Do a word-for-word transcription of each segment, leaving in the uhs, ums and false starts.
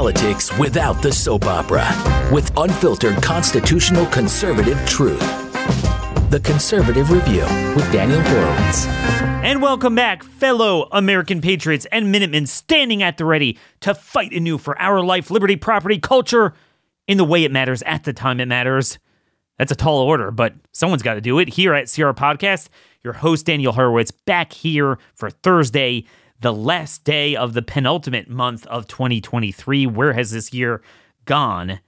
politics without the soap opera, with unfiltered constitutional conservative truth. The Conservative Review with Daniel Horowitz. And welcome back, fellow American patriots and Minutemen standing at the ready to fight anew for our life, liberty, property, culture, in the way it matters, at the time it matters. That's a tall order, but someone's got to do it. Here at C R Podcast, your host, Daniel Horowitz, back here for Thursday, the last day of the penultimate month of twenty twenty-three. Where has this year gone?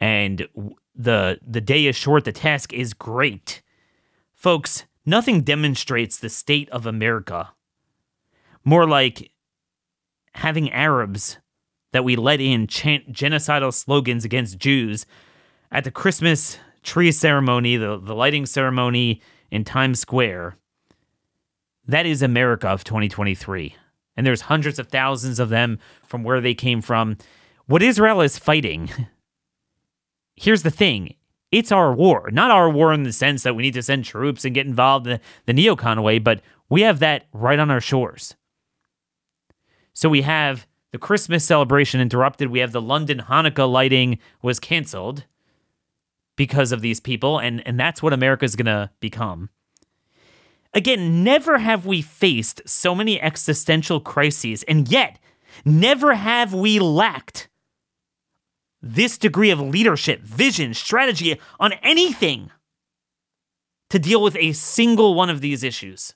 And the the day is short, the task is great. Folks, nothing demonstrates the state of America more like having Arabs that we let in chant genocidal slogans against Jews at the Christmas tree ceremony, the, the lighting ceremony in Times Square. That is America of twenty twenty-three. And there's hundreds of thousands of them from where they came from. What Israel is fighting, here's the thing. It's our war. Not our war in the sense that we need to send troops and get involved in the neocon way, but we have that right on our shores. So we have the Christmas celebration interrupted. We have the London Hanukkah lighting was canceled because of these people, and, and that's what America's going to become. Again, never have we faced so many existential crises, and yet never have we lacked this degree of leadership, vision, strategy on anything to deal with a single one of these issues.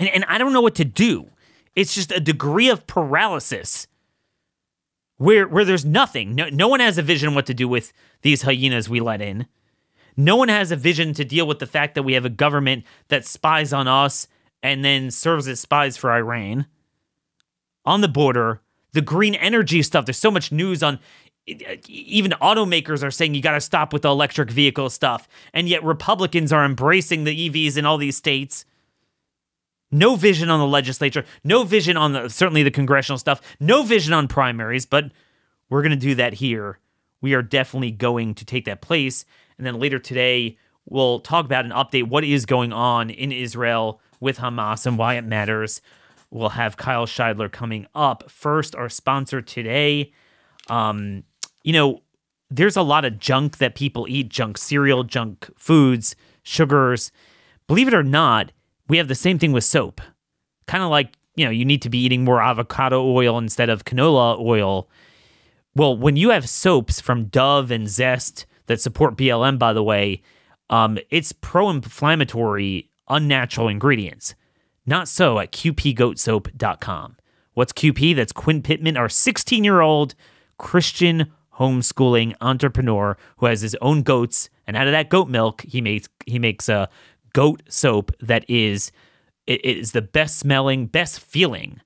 And, and I don't know what to do. It's just a degree of paralysis where where there's nothing. No, no one has a vision what to do with these hyenas we let in. No one has a vision to deal with the fact that we have a government that spies on us and then serves as spies for Iran. On the border, the green energy stuff, there's so much news on, even automakers are saying you got to stop with the electric vehicle stuff. And yet Republicans are embracing the E Vs in all these states. No vision on the legislature, no vision on the, certainly the congressional stuff, no vision on primaries, but we're going to do that here. We are definitely going to take that place. And then later today, we'll talk about an update, what is going on in Israel with Hamas and why it matters. We'll have Kyle Shideler coming up. First, our sponsor today, um, you know, there's a lot of junk that people eat, junk cereal, junk foods, sugars. Believe it or not, we have the same thing with soap. Kind of like, you know, you need to be eating more avocado oil instead of canola oil. Well, when you have soaps from Dove and Zest that support B L M, by the way, um, it's pro-inflammatory, unnatural ingredients. Not so at Q P Goat Soap dot com. What's Q P? That's Quinn Pittman, our sixteen-year-old Christian homeschooling entrepreneur who has his own goats. And out of that goat milk, he makes he makes a goat soap that is it is the best smelling, best feeling.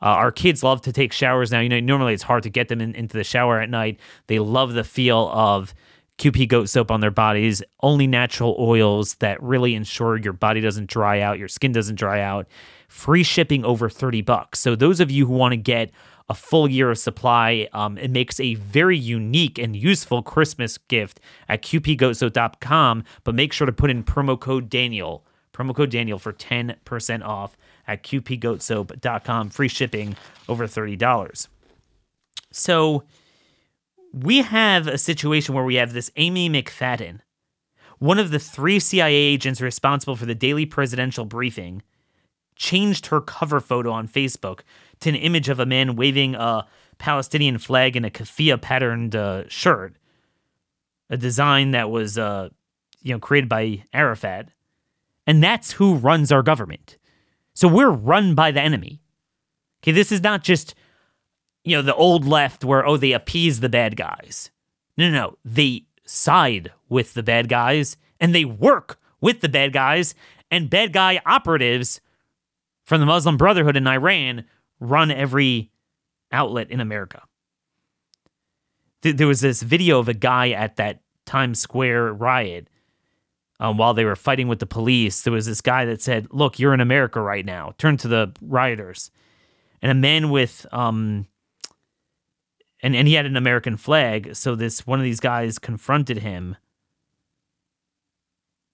Uh, our kids love to take showers now. You know, normally it's hard to get them in, into the shower at night. They love the feel of Q P Goat Soap on their bodies. Only natural oils that really ensure your body doesn't dry out, your skin doesn't dry out. Free shipping over thirty bucks. So those of you who want to get a full year of supply, um, it makes a very unique and useful Christmas gift at Q P Goat Soap dot com. But make sure to put in promo code Daniel, promo code Daniel for ten percent off at Q P Goat Soap dot com. Free shipping over thirty dollars. So we have a situation where we have this Amy McFadden, one of the three C I A agents responsible for the daily presidential briefing, changed her cover photo on Facebook to an image of a man waving a Palestinian flag in a keffiyeh-patterned uh, shirt, a design that was uh, you know, created by Arafat. And that's who runs our government. So we're run by the enemy. Okay, this is not just, you know, the old left where, oh, they appease the bad guys. No, no, no. They side with the bad guys, and they work with the bad guys, and bad guy operatives from the Muslim Brotherhood in Iran run every outlet in America. There was this video of a guy at that Times Square riot um, while they were fighting with the police. There was this guy that said, look, you're in America right now. Turn to the rioters. And a man with... um. And and he had an American flag, so this one of these guys confronted him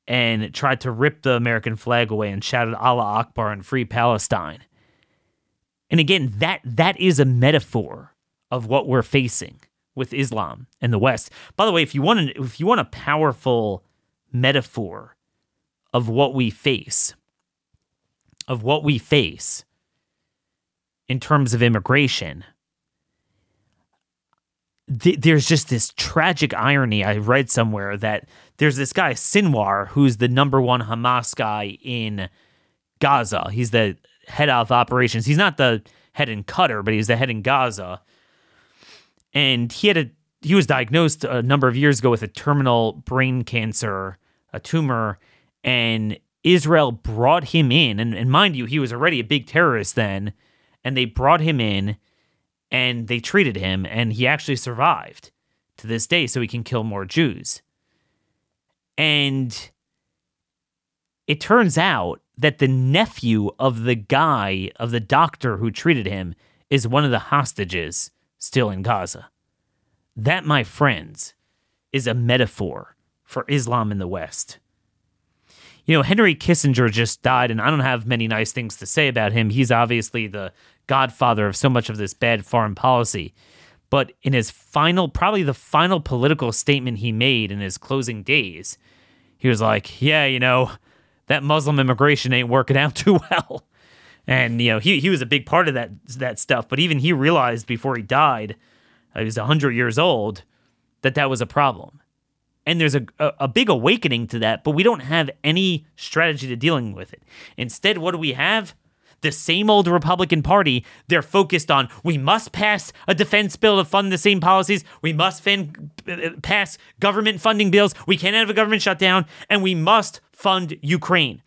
and tried to rip the American flag away and shouted Allah Akbar and Free Palestine. And again, that that is a metaphor of what we're facing with Islam and the West. By the way, if you want an, if you want a powerful metaphor of what we face, of what we face in terms of immigration, th- there's just this tragic irony. I read somewhere that there's this guy, Sinwar, who's the number one Hamas guy in Gaza. He's the head of operations. He's not the head in Qatar, but he's the head in Gaza. And he had a he was diagnosed a number of years ago with a terminal brain cancer, a tumor, and Israel brought him in. And, and mind you, he was already a big terrorist then. And they brought him in and they treated him. And he actually survived to this day so he can kill more Jews. And it turns out that the nephew of the guy, of the doctor who treated him, is one of the hostages still in Gaza. That, my friends, is a metaphor for Islam in the West. You know, Henry Kissinger just died, and I don't have many nice things to say about him. He's obviously the godfather of so much of this bad foreign policy. But in his final, probably the final political statement he made in his closing days, he was like, yeah, you know, that Muslim immigration ain't working out too well. And, you know, he he was a big part of that that stuff. But even he realized before he died, he was one hundred years old, that that was a problem. And there's a, a, a big awakening to that, but we don't have any strategy to dealing with it. Instead, what do we have? The same old Republican Party. They're focused on, we must pass a defense bill to fund the same policies. We must fin- pass government funding bills. We can't have a government shutdown. And we must fund Ukraine.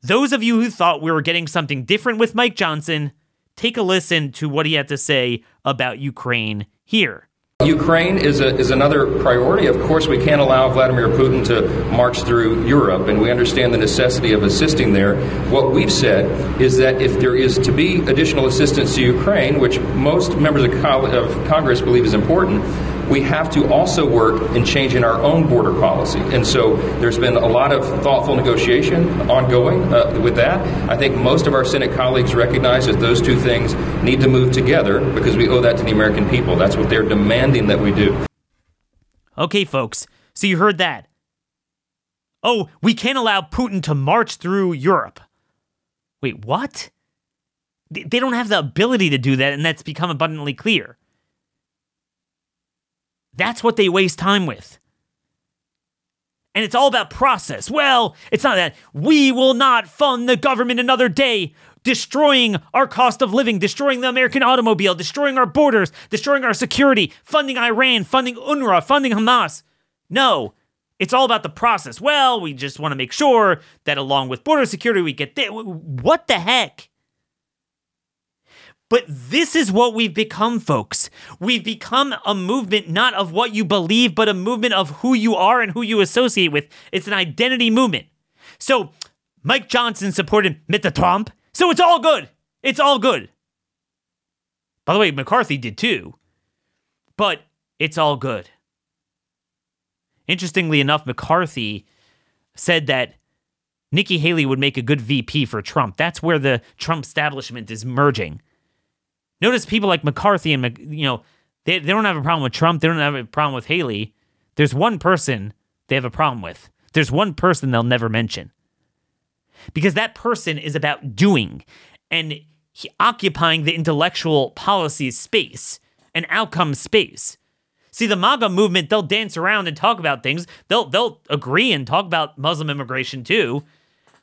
Those of you who thought we were getting something different with Mike Johnson, take a listen to what he had to say about Ukraine here. Ukraine is a, is another priority. Of course, we can't allow Vladimir Putin to march through Europe, and we understand the necessity of assisting there. What we've said is that if there is to be additional assistance to Ukraine, which most members of, co- of Congress believe is important, we have to also work in changing our own border policy. And so there's been a lot of thoughtful negotiation ongoing uh, with that. I think most of our Senate colleagues recognize that those two things need to move together because we owe that to the American people. That's what they're demanding that we do. Okay, folks, so you heard that. Oh, we can't allow Putin to march through Europe. Wait, what? They don't have the ability to do that, and that's become abundantly clear. That's what they waste time with. And it's all about process. Well, it's not that. We will not fund the government another day, destroying our cost of living, destroying the American automobile, destroying our borders, destroying our security, funding Iran, funding UNRWA, funding Hamas. No, it's all about the process. Well, we just want to make sure that along with border security, we get there. What the heck? But this is what we've become, folks. We've become a movement not of what you believe, but a movement of who you are and who you associate with. It's an identity movement. So Mike Johnson supported Mister Trump. So it's all good. It's all good. By the way, McCarthy did too. But it's all good. Interestingly enough, McCarthy said that Nikki Haley would make a good V P for Trump. That's where the Trump establishment is merging. Notice people like McCarthy and, you know, they, they don't have a problem with Trump. They don't have a problem with Haley. There's one person they have a problem with. There's one person they'll never mention. Because that person is about doing and he, occupying the intellectual policy space and outcome space. See, the MAGA movement, they'll dance around and talk about things. They'll, they'll agree and talk about Muslim immigration too.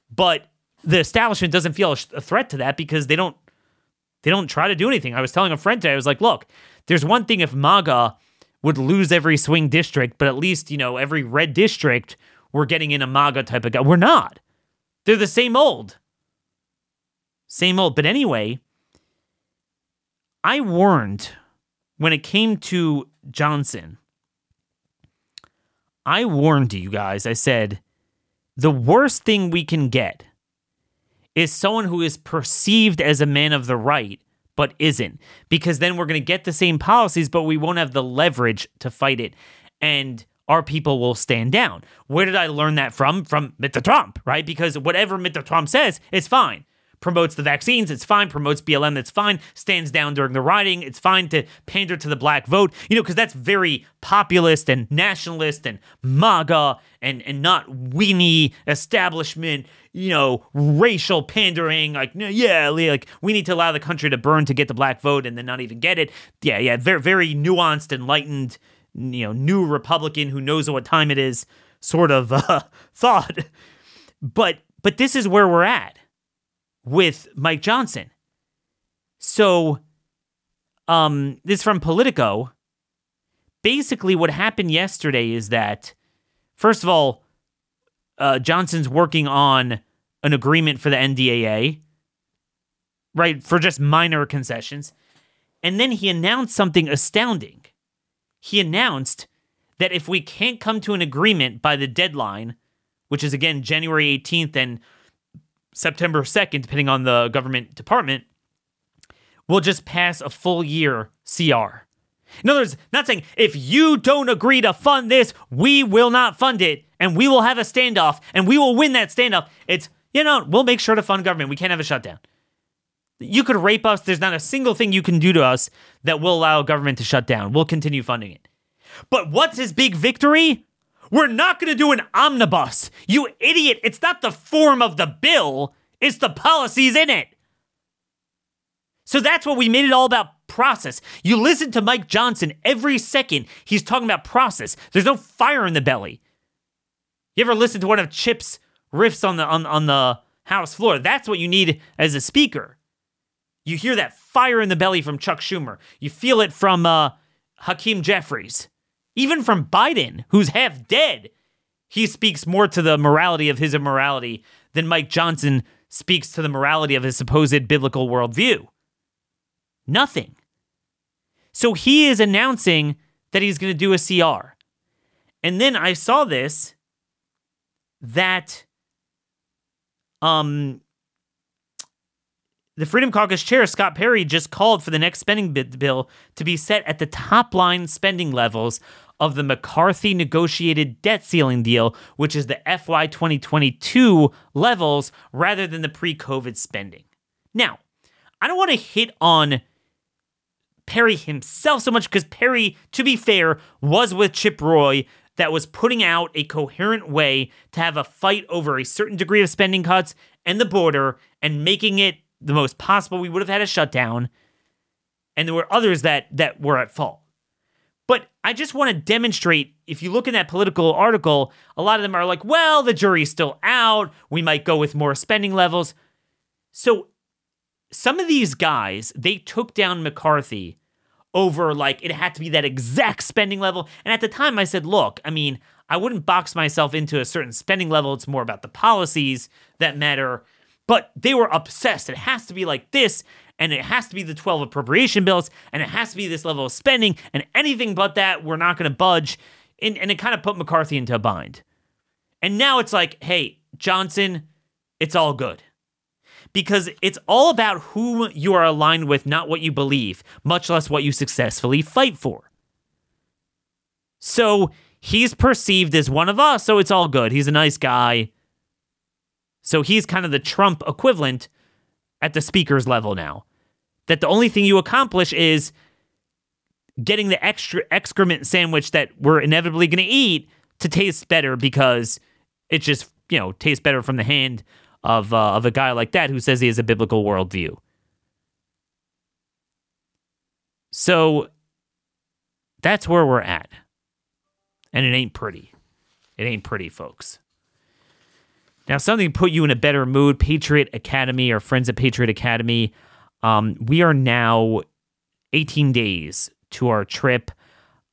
But the establishment doesn't feel a threat to that because they don't They don't try to do anything. I was telling a friend today, I was like, look, there's one thing if MAGA would lose every swing district, but at least, you know, every red district, we're getting in a MAGA type of guy. We're not. They're the same old. Same old. But anyway, I warned when it came to Johnson. I warned you guys. I said, the worst thing we can get is someone who is perceived as a man of the right, but isn't. Because then we're going to get the same policies, but we won't have the leverage to fight it. And our people will stand down. Where did I learn that from? From Mister Trump, right? Because whatever Mister Trump says, it's fine. promotes the vaccines, it's fine, promotes B L M, that's fine, stands down during the rioting, it's fine to pander to the black vote, you know, because that's very populist and nationalist and MAGA and, and not weenie establishment, you know, racial pandering, like, yeah, like, we need to allow the country to burn to get the black vote and then not even get it. Yeah, yeah, very, very nuanced, enlightened, you know, new Republican who knows what time it is sort of uh, thought. But but this is where we're at with Mike Johnson. So um, this is from Politico. Basically, what happened yesterday is that, first of all, uh, Johnson's working on an agreement for the N D A A, right, for just minor concessions. And then he announced something astounding. He announced that if we can't come to an agreement by the deadline, which is, again, January eighteenth and September second, depending on the government department, we'll just pass a full year C R. In other words, not saying, if you don't agree to fund this, we will not fund it, and we will have a standoff, and we will win that standoff. It's, you know, we'll make sure to fund government. We can't have a shutdown. You could rape us. There's not a single thing you can do to us that will allow government to shut down. We'll continue funding it. But what's his big victory? We're not going to do an omnibus. You idiot. It's not the form of the bill. It's the policies in it. So that's what we made it all about. Process. You listen to Mike Johnson every second. He's talking about process. There's no fire in the belly. You ever listen to one of Chip's riffs on the on, on the House floor? That's what you need as a speaker. You hear that fire in the belly from Chuck Schumer. You feel it from uh, Hakeem Jeffries. Even from Biden, who's half dead. He speaks more to the morality of his immorality than Mike Johnson speaks to the morality of his supposed biblical worldview. Nothing. So he is announcing that he's going to do a C R. And then I saw this, that um, the Freedom Caucus chair, Scott Perry, just called for the next spending bill to be set at the top-line spending levels of the McCarthy-negotiated debt ceiling deal, which is the F Y twenty twenty-two levels, rather than the pre-COVID spending. Now, I don't want to hit on Perry himself so much, because Perry, to be fair, was with Chip Roy that was putting out a coherent way to have a fight over a certain degree of spending cuts and the border and making it the most possible we would have had a shutdown. And there were others that that were at fault. But I just want to demonstrate, if you look in that political article, a lot of them are like, well, the jury's still out. We might go with more spending levels. So some of these guys, they took down McCarthy over, like, it had to be that exact spending level. And at the time, I said, look, I mean, I wouldn't box myself into a certain spending level. It's more about the policies that matter. But they were obsessed. It has to be like this, and it has to be the twelve appropriation bills, and it has to be this level of spending, and anything but that, we're not going to budge. And, and it kind of put McCarthy into a bind. And now it's like, hey, Johnson, it's all good. Because it's all about who you are aligned with, not what you believe, much less what you successfully fight for. So he's perceived as one of us, so it's all good. He's a nice guy. So he's kind of the Trump equivalent at the speaker's level now. That the only thing you accomplish is getting the extra excrement sandwich that we're inevitably going to eat to taste better, because it just, you know, tastes better from the hand Of uh, of a guy like that who says he has a biblical worldview. So that's where we're at. And it ain't pretty. It ain't pretty, folks. Now, something to put you in a better mood, Patriot Academy, our friends at Patriot Academy. Um, we are now eighteen days to our trip.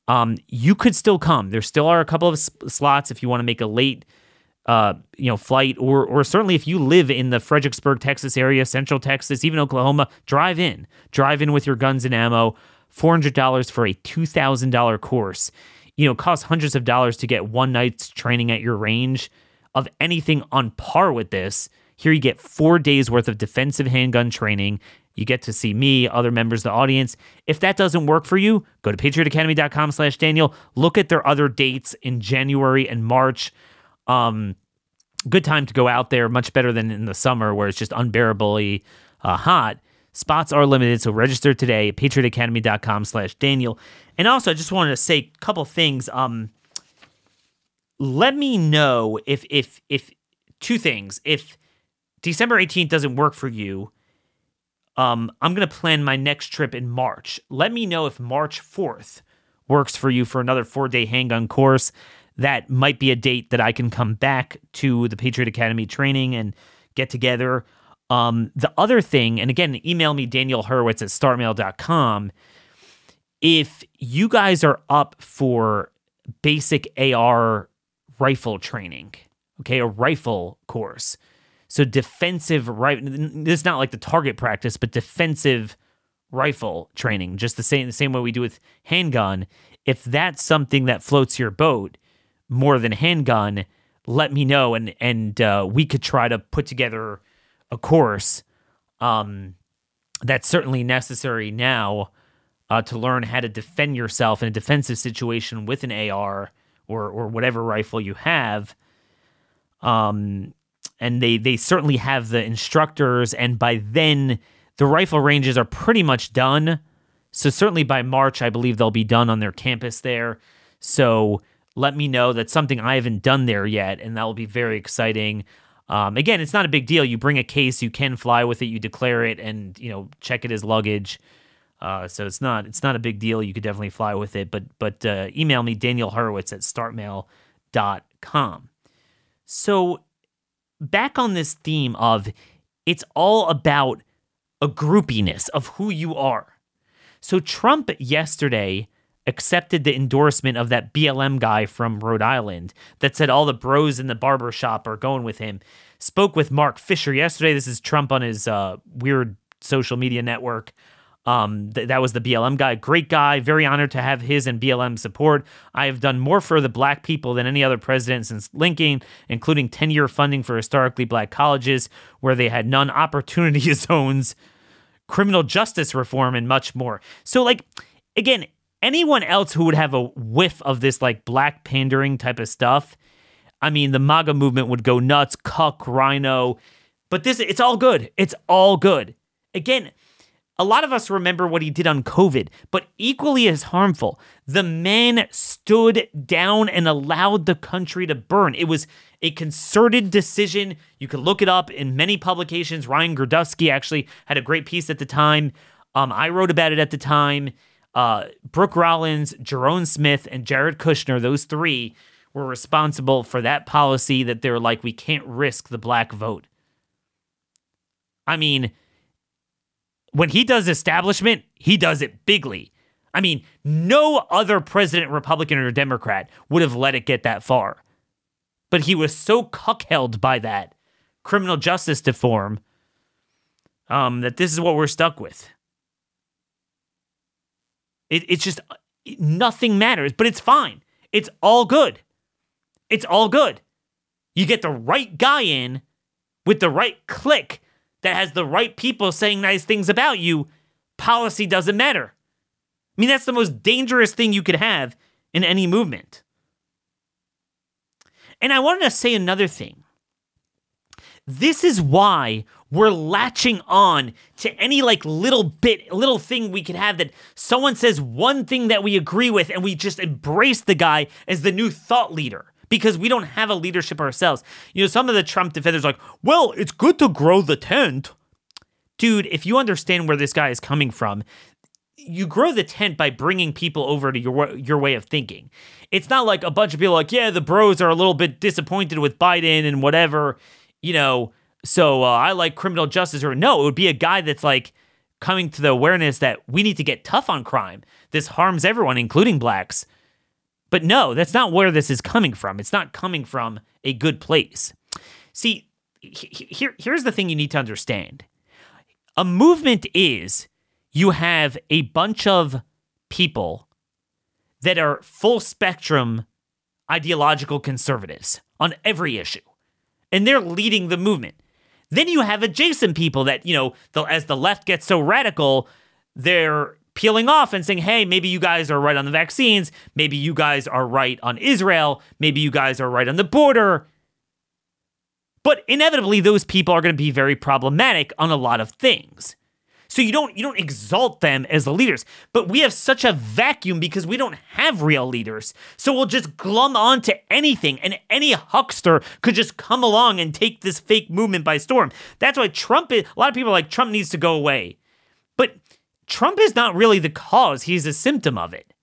Um, you could still come. There still are a couple of sp- slots if you want to make a late Uh, you know, flight, or or certainly if you live in the Fredericksburg, Texas area, Central Texas, even Oklahoma, drive in. Drive in with your guns and ammo. four hundred dollars for a two thousand dollars course. You know, costs hundreds of dollars to get one night's training at your range. Of anything on par with this, here you get four days worth of defensive handgun training. You get to see me, other members of the audience. If that doesn't work for you, go to patriotacademy.com slash Daniel. Look at their other dates in January and March. Um, good time to go out there, much better than in the summer where it's just unbearably uh, hot. Spots are limited, so register today at patriot academy dot com slash Daniel. And also, I just wanted to say a couple things. Um, let me know if if if two things. If December eighteenth doesn't work for you, um, I'm going to plan my next trip in March. Let me know if March fourth works for you for another four-day handgun course. That might be a date that I can come back to the Patriot Academy training and get together. Um, the other thing, and again, email me, Daniel Horowitz at star mail dot com. If you guys are up for basic A R rifle training, okay, a rifle course. So defensive rifle, this is not like the target practice, but defensive rifle training, just the same, the same way we do with handgun. If that's something that floats your boat more than handgun, let me know, and and uh, we could try to put together a course um, that's certainly necessary now uh, to learn how to defend yourself in a defensive situation with an A R or or whatever rifle you have. Um, and they they certainly have the instructors, and by then the rifle ranges are pretty much done. So certainly by March, I believe they'll be done on their campus there. So let me know. That's something I haven't done there yet, and that will be very exciting. Um, again, it's not a big deal. You bring a case, you can fly with it, you declare it, and you know check it as luggage. Uh, so it's not it's not a big deal. You could definitely fly with it. But but uh, email me, Daniel Horowitz at start mail dot com. So back on this theme of it's all about a groupiness of who you are. So Trump yesterday accepted the endorsement of that B L M guy from Rhode Island that said all the bros in the barbershop are going with him. Spoke with Mark Fisher yesterday. This is Trump on his uh, weird social media network. Um, th- that was the B L M guy. Great guy. Very honored to have his and B L M support. I have done more for the black people than any other president since Lincoln, including ten-year funding for historically black colleges where they had none, opportunity zones, criminal justice reform, and much more. So, like, again, anyone else who would have a whiff of this, like, black pandering type of stuff, I mean, the MAGA movement would go nuts, cuck, rhino. But this, it's all good. It's all good. Again, a lot of us remember what he did on COVID, but equally as harmful, the man stood down and allowed the country to burn. It was a concerted decision. You can look it up in many publications. Ryan Gurdusky actually had a great piece at the time. Um, I wrote about it at the time. Uh, Brooke Rollins, Jerome Smith, and Jared Kushner, those three, were responsible for that policy that they're like, we can't risk the black vote. I mean, when he does establishment, he does it bigly. I mean, no other president, Republican or Democrat, would have let it get that far. But he was so cuckheld by that criminal justice reform um, that this is what we're stuck with. It, it's just nothing matters, but it's fine. It's all good. It's all good. You get the right guy in with the right clique that has the right people saying nice things about you. Policy doesn't matter. I mean, that's the most dangerous thing you could have in any movement. And I wanted to say another thing. This is why we're latching on to any like little bit, little thing we could have that someone says one thing that we agree with and we just embrace the guy as the new thought leader because we don't have a leadership ourselves. You know, some of the Trump defenders are like, well, it's good to grow the tent. Dude, if you understand where this guy is coming from, you grow the tent by bringing people over to your your way of thinking. It's not like a bunch of people like, yeah, the bros are a little bit disappointed with Biden and whatever. You know, so uh, I like criminal justice. Or no, it would be a guy that's like coming to the awareness that we need to get tough on crime. This harms everyone, including blacks. But no, that's not where this is coming from. It's not coming from a good place. See, he- here, here's the thing you need to understand. A movement is you have a bunch of people that are full spectrum ideological conservatives on every issue. And they're leading the movement. Then you have adjacent people that, you know, the, as the left gets so radical, they're peeling off and saying, hey, maybe you guys are right on the vaccines. Maybe you guys are right on Israel. Maybe you guys are right on the border. But inevitably, those people are going to be very problematic on a lot of things. So you don't you don't exalt them as the leaders. But we have such a vacuum because we don't have real leaders. So we'll just glum on to anything, and any huckster could just come along and take this fake movement by storm. That's why Trump is, a lot of people are like, Trump needs to go away. But Trump is not really the cause. He's a symptom of it.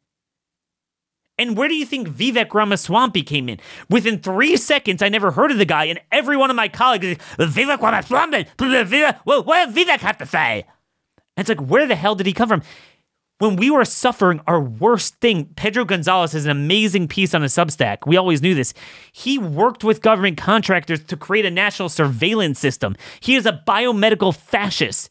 And where do you think Vivek Ramaswamy came in? Within three seconds, I never heard of the guy, and every one of my colleagues is like, Vivek Ramaswamy, Vivek, what did Vivek have to say? And it's like, where the hell did he come from? When we were suffering our worst thing, Pedro Gonzalez has an amazing piece on his Substack. We always knew this. He worked with government contractors to create a national surveillance system. He is a biomedical fascist.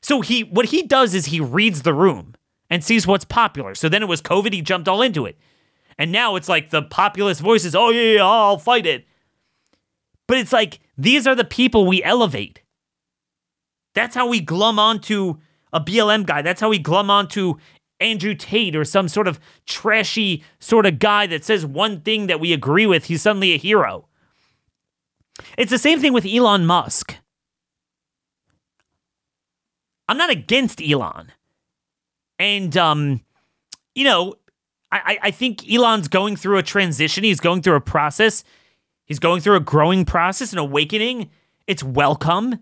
So he, what he does is he reads the room and sees what's popular. So then it was COVID. He jumped all into it. And now it's like the populist voices, oh, yeah, yeah, I'll fight it. But it's like, these are the people we elevate. That's how we glum onto a B L M guy. That's how we glum onto Andrew Tate or some sort of trashy sort of guy that says one thing that we agree with. He's suddenly a hero. It's the same thing with Elon Musk. I'm not against Elon. And, um, you know, I, I think Elon's going through a transition. He's going through a process. He's going through a growing process, an awakening. It's welcome.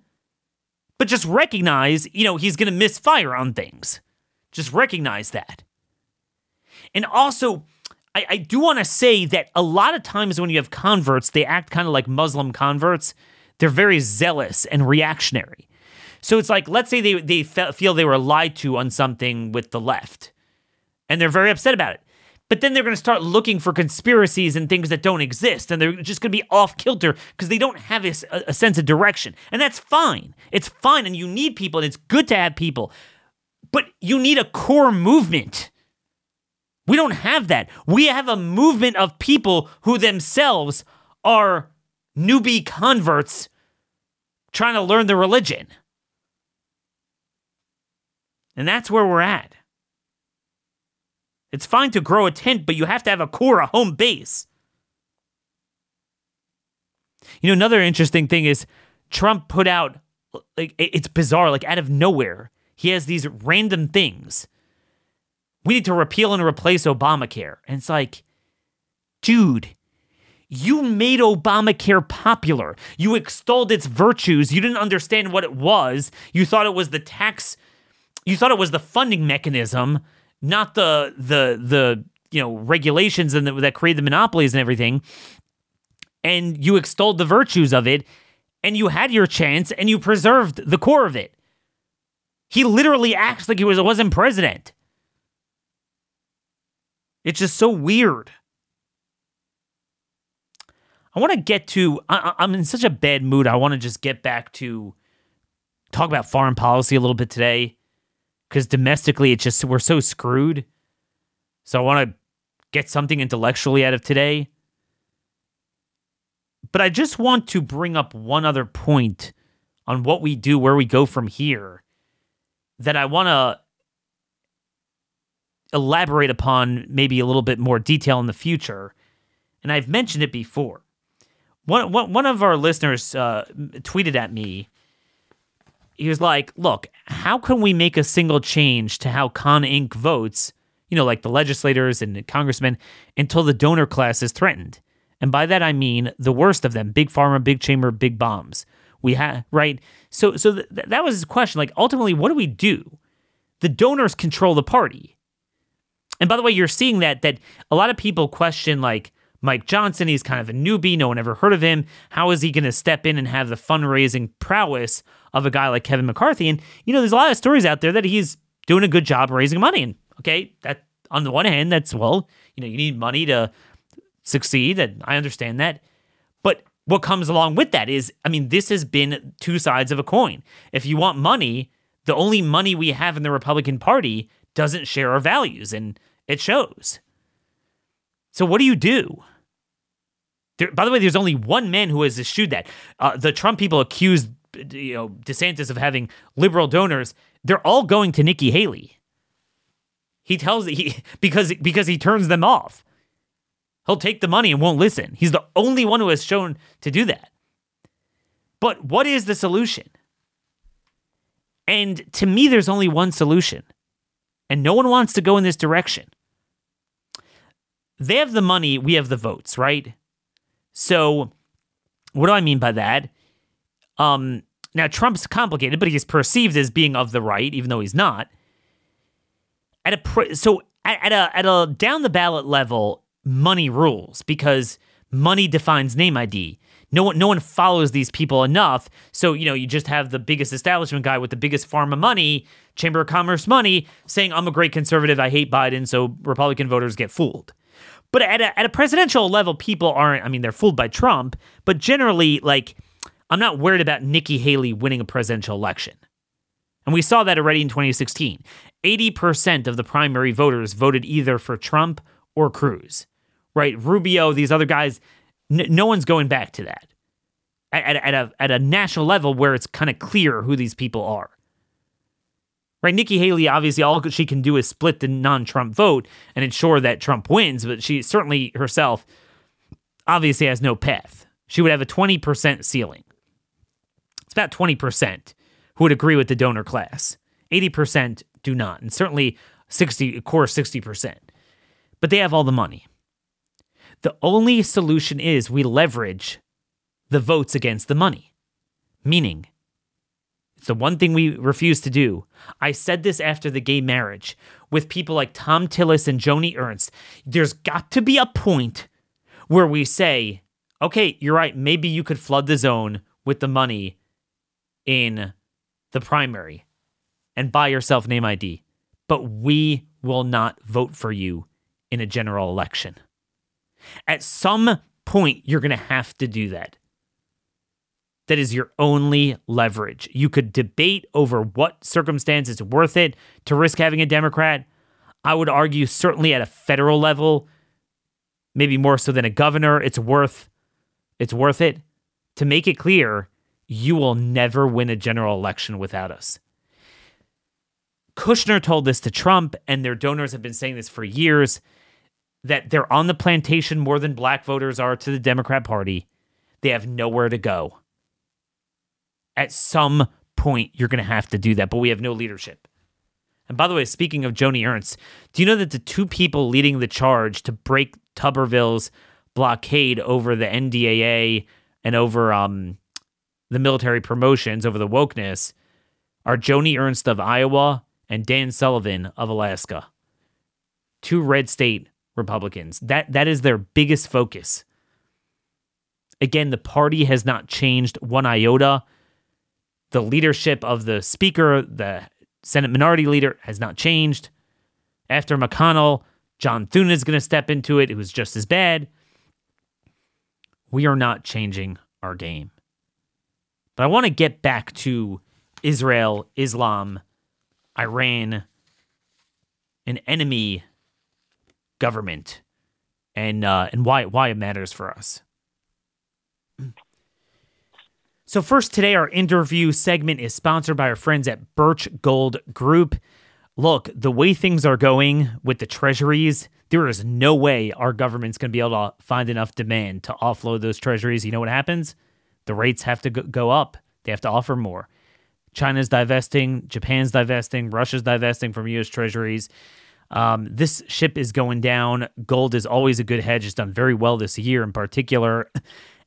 But just recognize, you know, he's going to misfire on things. Just recognize that. And also, I, I do want to say that a lot of times when you have converts, they act kind of like Muslim converts. They're very zealous and reactionary. So it's like, let's say they, they fe- feel they were lied to on something with the left. And they're very upset about it. But then they're going to start looking for conspiracies and things that don't exist. And they're just going to be off kilter because they don't have a, a sense of direction. And that's fine. It's fine. And you need people. And it's good to have people. But you need a core movement. We don't have that. We have a movement of people who themselves are newbie converts trying to learn the religion. And that's where we're at. It's fine to grow a tent, but you have to have a core, a home base. You know, another interesting thing is Trump put out, like, it's bizarre, like out of nowhere, he has these random things. We need to repeal and replace Obamacare. And it's like, dude, you made Obamacare popular. You extolled its virtues. You didn't understand what it was. You thought it was the tax, you thought it was the funding mechanism, not the the the you know regulations and the, that create the monopolies and everything, and you extolled the virtues of it, and you had your chance, and you preserved the core of it. He literally acts like he was wasn't president. It's just so weird. I want to get to. I, I'm in such a bad mood. I want to just get back to talk about foreign policy a little bit today. Because domestically, it's just we're so screwed. So I want to get something intellectually out of today. But I just want to bring up one other point on what we do, where we go from here, that I want to elaborate upon maybe a little bit more detail in the future. And I've mentioned it before. One, one, one of our listeners uh, tweeted at me. He was like, look, how can we make a single change to how Con Incorporated votes, you know, like the legislators and the congressmen, until the donor class is threatened? And by that, I mean the worst of them, big pharma, big chamber, big bombs. We have, right? So so th- that was his question. Like, ultimately, what do we do? The donors control the party. And by the way, you're seeing that, that a lot of people question, like, Mike Johnson, he's kind of a newbie. No one ever heard of him. How is he going to step in and have the fundraising prowess of a guy like Kevin McCarthy? And, you know, there's a lot of stories out there that he's doing a good job raising money. And, okay, that on the one hand, that's, well, you know, you need money to succeed. And I understand that. But what comes along with that is, I mean, this has been two sides of a coin. If you want money, the only money we have in the Republican Party doesn't share our values. And it shows. So what do you do? There, by the way, there's only one man who has eschewed that. Uh, the Trump people accused, you know, DeSantis of having liberal donors. They're all going to Nikki Haley. He tells he because because he turns them off. He'll take the money and won't listen. He's the only one who has shown to do that. But what is the solution? And to me, there's only one solution. And no one wants to go in this direction. They have the money, we have the votes, right? So what do I mean by that? Um, now, Trump's complicated, but he's perceived as being of the right, even though he's not. At a So at, at a at a down-the-ballot level, money rules, because money defines name I D. No one, no one follows these people enough. So, you know, you just have the biggest establishment guy with the biggest pharma money, Chamber of Commerce money, saying, I'm a great conservative, I hate Biden, so Republican voters get fooled. But at a, at a presidential level, people aren't, I mean, they're fooled by Trump, but generally, like, I'm not worried about Nikki Haley winning a presidential election. And we saw that already in twenty sixteen. eighty percent of the primary voters voted either for Trump or Cruz, right? Rubio, these other guys, no one's going back to that at, at, at, a, at a national level where it's kind of clear who these people are. Right? Nikki Haley, obviously, all she can do is split the non-Trump vote and ensure that Trump wins, but she certainly herself obviously has no path. She would have a twenty percent ceiling. It's about twenty percent who would agree with the donor class. eighty percent do not, and certainly sixty core sixty percent. But they have all the money. The only solution is we leverage the votes against the money. Meaning, it's the one thing we refuse to do. I said this after the gay marriage with people like Tom Tillis and Joni Ernst. There's got to be a point where we say, okay, you're right, maybe you could flood the zone with the money in the primary and buy yourself name I D. But we will not vote for you in a general election. At some point, you're going to have to do that. That is your only leverage. You could debate over what circumstance it's worth it to risk having a Democrat. I would argue certainly at a federal level, maybe more so than a governor, it's worth, it's worth it. To make it clear, you will never win a general election without us. Kushner told this to Trump, and their donors have been saying this for years, that they're on the plantation more than black voters are to the Democrat Party. They have nowhere to go. At some point, you're going to have to do that, but we have no leadership. And by the way, speaking of Joni Ernst, do you know that the two people leading the charge to break Tuberville's blockade over the N D A A and over um, the military promotions, over the wokeness, are Joni Ernst of Iowa and Dan Sullivan of Alaska? Two red state Republicans. That that is their biggest focus. Again, the party has not changed one iota. The leadership of the speaker, the Senate minority leader, has not changed. After McConnell, John Thune is going to step into it. It was just as bad. We are not changing our game. But I want to get back to Israel, Islam, Iran, an enemy government, and uh, and why why it matters for us. So first today, our interview segment is sponsored by our friends at Birch Gold Group. Look, the way things are going with the treasuries, there is no way our government's going to be able to find enough demand to offload those treasuries. You know what happens? The rates have to go up. They have to offer more. China's divesting, Japan's divesting, Russia's divesting from U S treasuries. Um, this ship is going down. Gold is always a good hedge. It's done very well this year in particular.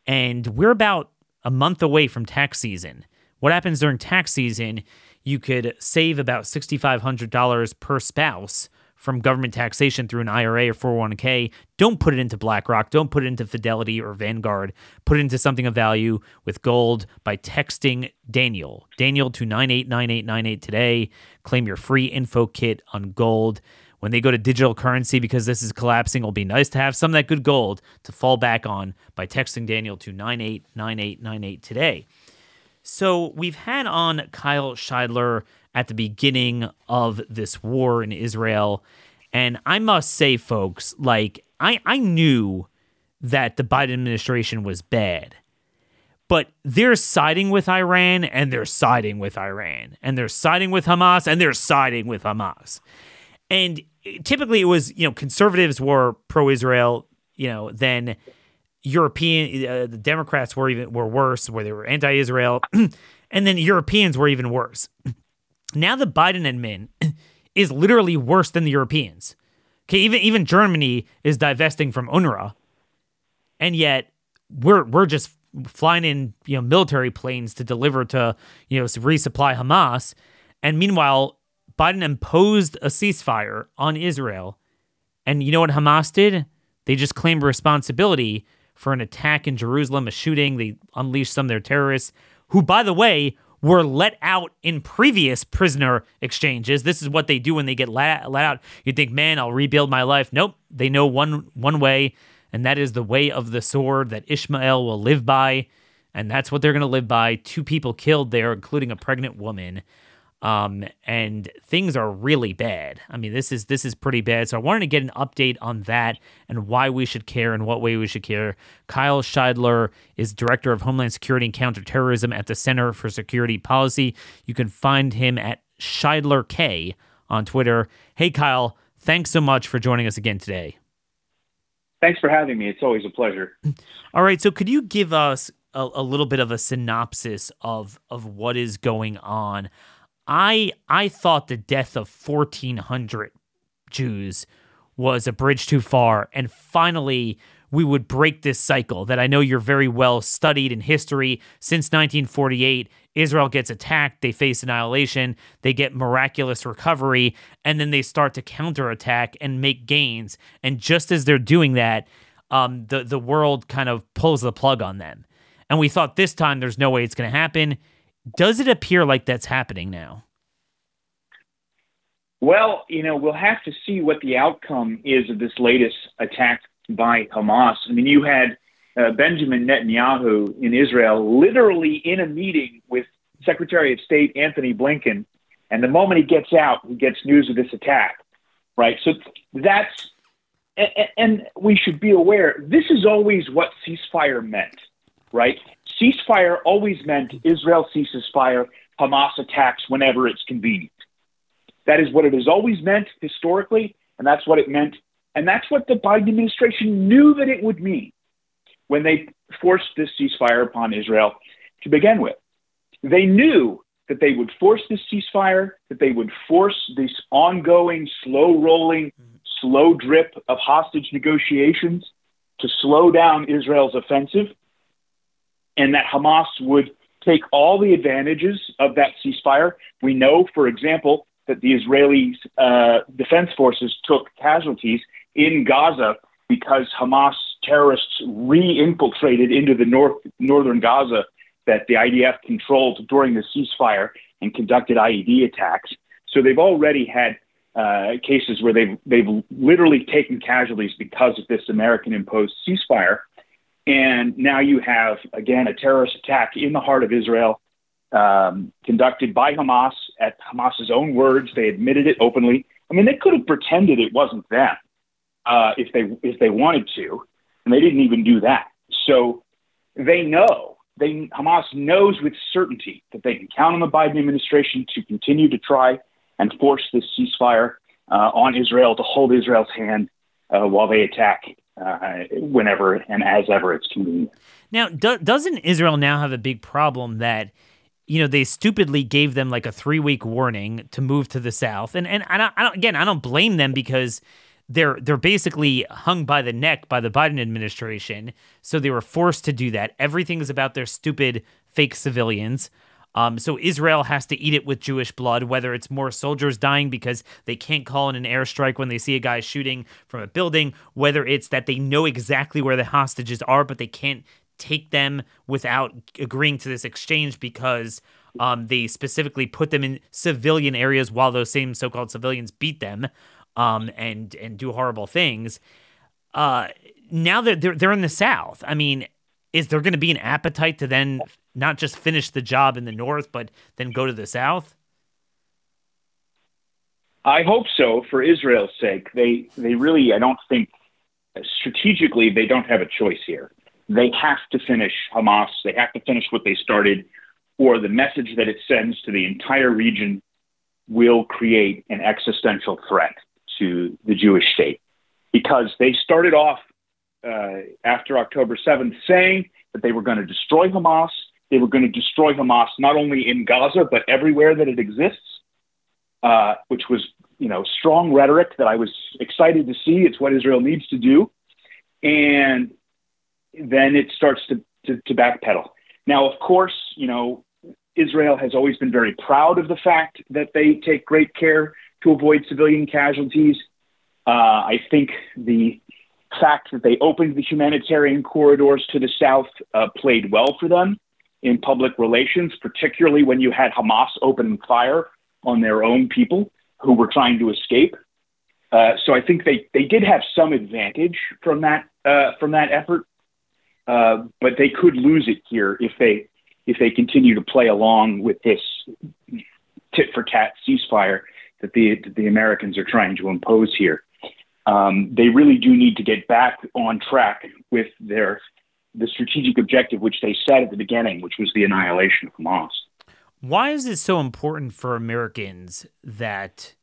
And we're about a month away from tax season. What happens during tax season, you could save about six thousand five hundred dollars per spouse from government taxation through an I R A or four oh one k. Don't put it into BlackRock. Don't put it into Fidelity or Vanguard. Put it into something of value with gold by texting Daniel. Daniel to nine eight nine eight nine eight today. Claim your free info kit on gold. When they go to digital currency, because this is collapsing, it'll be nice to have some of that good gold to fall back on by texting Daniel to nine eight nine eight nine eight today. So we've had on Kyle Shideler at the beginning of this war in Israel, and I must say, folks, like, I, I knew that the Biden administration was bad, but they're siding with Iran, and they're siding with Iran, and they're siding with Hamas, and they're siding with Hamas. And typically it was, you know, conservatives were pro-Israel, you know, then European uh, the Democrats were even were worse, where they were anti-Israel, and then Europeans were even worse. Now the Biden admin is literally worse than the Europeans. Okay, even even Germany is divesting from UNRWA, and yet we're we're just flying in you know military planes to deliver to you know resupply Hamas, and meanwhile Biden imposed a ceasefire on Israel, and you know what Hamas did? They just claimed responsibility for an attack in Jerusalem, a shooting. They unleashed some of their terrorists, who, by the way, were let out in previous prisoner exchanges. This is what they do when they get let, let out. You think, man, I'll rebuild my life. Nope. They know one one way, and that is the way of the sword that Ishmael will live by, and that's what they're going to live by. Two people killed there, including a pregnant woman, um, and things are really bad. I mean, this is this is pretty bad. So I wanted to get an update on that and why we should care and what way we should care. Kyle Shideler is Director of Homeland Security and Counterterrorism at the Center for Security Policy. You can find him at ShidelerK on Twitter. Hey, Kyle, thanks so much for joining us again today. Thanks for having me. It's always a pleasure. All right. So could you give us a, a little bit of a synopsis of of what is going on? I I thought the death of fourteen hundred Jews was a bridge too far, and finally we would break this cycle that I know you're very well studied in history. Since nineteen forty-eight, Israel gets attacked, they face annihilation, they get miraculous recovery, and then they start to counterattack and make gains. And just as they're doing that, um, the, the world kind of pulls the plug on them. And we thought this time there's no way it's going to happen. Does it appear like that's happening now? Well, you know, we'll have to see what the outcome is of this latest attack by Hamas. I mean, you had uh, Benjamin Netanyahu in Israel literally in a meeting with Secretary of State Anthony Blinken, and the moment he gets out, he gets news of this attack, right? So that's, and, and we should be aware, this is always what ceasefire meant, right? Ceasefire always meant Israel ceases fire, Hamas attacks whenever it's convenient. That is what it has always meant historically, and that's what it meant. And that's what the Biden administration knew that it would mean when they forced this ceasefire upon Israel to begin with. They knew that they would force this ceasefire, that they would force this ongoing, slow-rolling, slow drip of hostage negotiations to slow down Israel's offensive, and that Hamas would take all the advantages of that ceasefire. We know, for example, that the Israeli uh, defense forces took casualties in Gaza because Hamas terrorists re-infiltrated into the north, northern Gaza that the I D F controlled during the ceasefire and conducted I E D attacks. So they've already had uh, cases where they've, they've literally taken casualties because of this American-imposed ceasefire. And now you have, again, a terrorist attack in the heart of Israel um, conducted by Hamas at Hamas's own words. They admitted it openly. I mean, they could have pretended it wasn't them. Uh, if they if they wanted to, and they didn't even do that. So they know, they Hamas knows with certainty that they can count on the Biden administration to continue to try and force this ceasefire uh, on Israel, to hold Israel's hand uh, while they attack uh, whenever and as ever it's convenient. Now, do, doesn't Israel now have a big problem that, you know, they stupidly gave them like a three-week warning to move to the south? And and I don't, I don't, again, I don't blame them because They're they're basically hung by the neck by the Biden administration, so they were forced to do that. Everything is about their stupid fake civilians. Um, so Israel has to eat it with Jewish blood, whether it's more soldiers dying because they can't call in an airstrike when they see a guy shooting from a building, whether it's that they know exactly where the hostages are, but they can't take them without agreeing to this exchange because um, they specifically put them in civilian areas while those same so-called civilians beat them. Um, and and do horrible things. Uh, now that they're, they're they're in the South, I mean, is there going to be an appetite to then not just finish the job in the North, but then go to the South? I hope so, for Israel's sake. They they really, I don't think strategically they don't have a choice here. They have to finish Hamas. They have to finish what they started, or the message that it sends to the entire region will create an existential threat to the Jewish state, because they started off uh, after October seventh saying that they were going to destroy Hamas. They were going to destroy Hamas not only in Gaza, but everywhere that it exists, uh, which was, you know, strong rhetoric that I was excited to see. It's what Israel needs to do. And then it starts to, to, to backpedal. Now, of course, you know, Israel has always been very proud of the fact that they take great care to avoid civilian casualties. Uh, I think the fact that they opened the humanitarian corridors to the south uh, played well for them in public relations, particularly when you had Hamas opening fire on their own people who were trying to escape. Uh, so I think they, they did have some advantage from that uh, from that effort, uh, but they could lose it here if they if they continue to play along with this tit for tat ceasefire that the that the Americans are trying to impose here. Um, they really do need to get back on track with their the strategic objective, which they set at the beginning, which was the annihilation of Hamas. Why is it so important for Americans that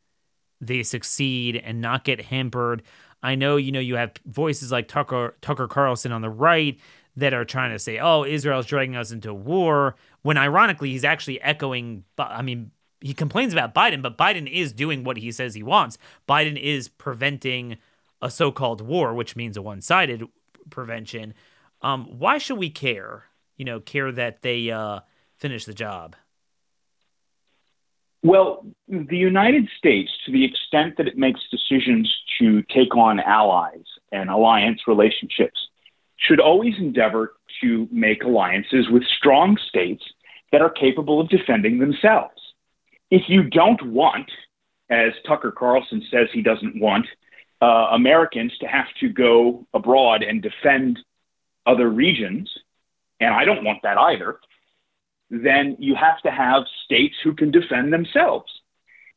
they succeed and not get hampered? I know, you know, you have voices like Tucker Tucker Carlson on the right that are trying to say, oh, Israel's dragging us into war, when ironically he's actually echoing, I mean, he complains about Biden, but Biden is doing what he says he wants. Biden is preventing a so-called war, which means a one-sided prevention. Um, why should we care, you know, care that they uh, finish the job? Well, the United States, to the extent that it makes decisions to take on allies and alliance relationships, should always endeavor to make alliances with strong states that are capable of defending themselves. If you don't want, as Tucker Carlson says he doesn't want, uh, Americans to have to go abroad and defend other regions, and I don't want that either, then you have to have states who can defend themselves.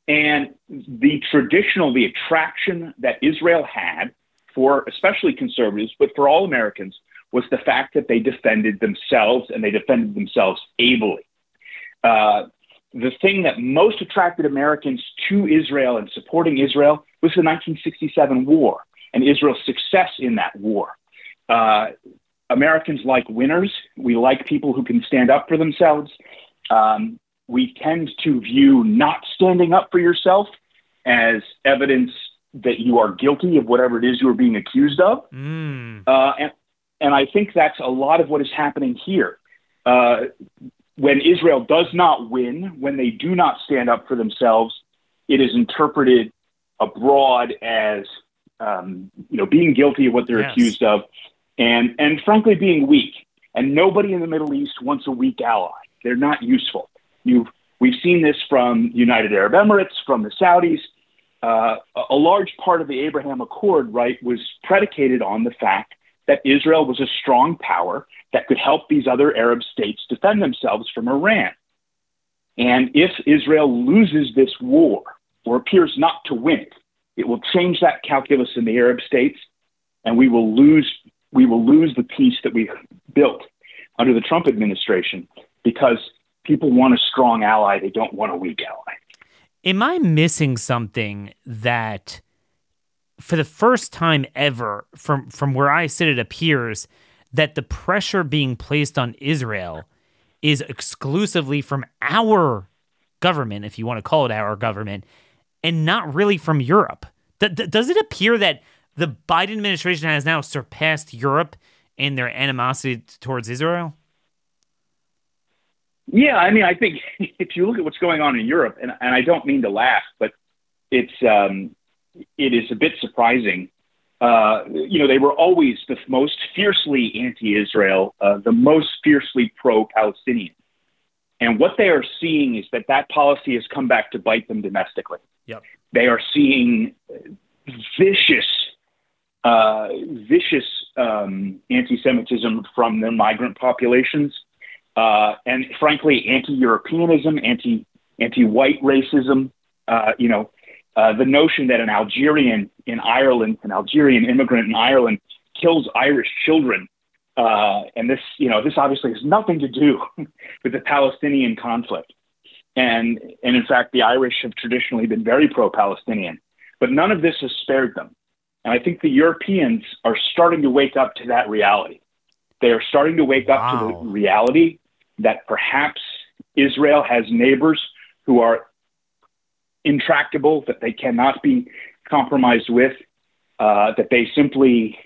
And the traditional, the attraction that Israel had for especially conservatives, but for all Americans, was the fact that they defended themselves and they defended themselves ably. Uh, the thing that most attracted Americans to Israel and supporting Israel was the nineteen sixty-seven war and Israel's success in that war. Uh, Americans like winners. We like people who can stand up for themselves. Um, we tend to view not standing up for yourself as evidence that you are guilty of whatever it is you're being accused of. Mm. Uh, and, and I think that's a lot of what is happening here. Uh, when Israel does not win, when they do not stand up for themselves, it is interpreted abroad as um, you know, being guilty of what they're yes. accused of. And and frankly, being weak. And nobody in the Middle East wants a weak ally. They're not useful. You've, we've seen this from United Arab Emirates, from the Saudis. Uh, a large part of the Abraham Accord, right, was predicated on the fact that Israel was a strong power that could help these other Arab states defend themselves from Iran. And if Israel loses this war or appears not to win it, it will change that calculus in the Arab states, and we will lose... We will lose the peace that we built under the Trump administration because people want a strong ally. They don't want a weak ally. Am I missing something that for the first time ever, from, from where I sit, it appears that the pressure being placed on Israel is exclusively from our government, if you want to call it our government, and not really from Europe? D- d- does it appear that the Biden administration has now surpassed Europe in their animosity towards Israel? Yeah, I mean, I think if you look at what's going on in Europe, and, and I don't mean to laugh, but it's um, it is a bit surprising. Uh, you know, they were always the most fiercely anti-Israel, uh, the most fiercely pro-Palestinian. And what they are seeing is that that policy has come back to bite them domestically. Yep. They are seeing vicious Uh, vicious um, anti-Semitism from their migrant populations, uh, and frankly, anti-Europeanism, anti, anti-white racism. Uh, you know, uh, the notion that an Algerian in Ireland, an Algerian immigrant in Ireland, kills Irish children, uh, and this, you know, this obviously has nothing to do with the Palestinian conflict. And and in fact, the Irish have traditionally been very pro-Palestinian, but none of this has spared them. And I think the Europeans are starting to wake up to that reality. They are starting to wake wow. up to the reality that perhaps Israel has neighbors who are intractable, that they cannot be compromised with, uh, that they simply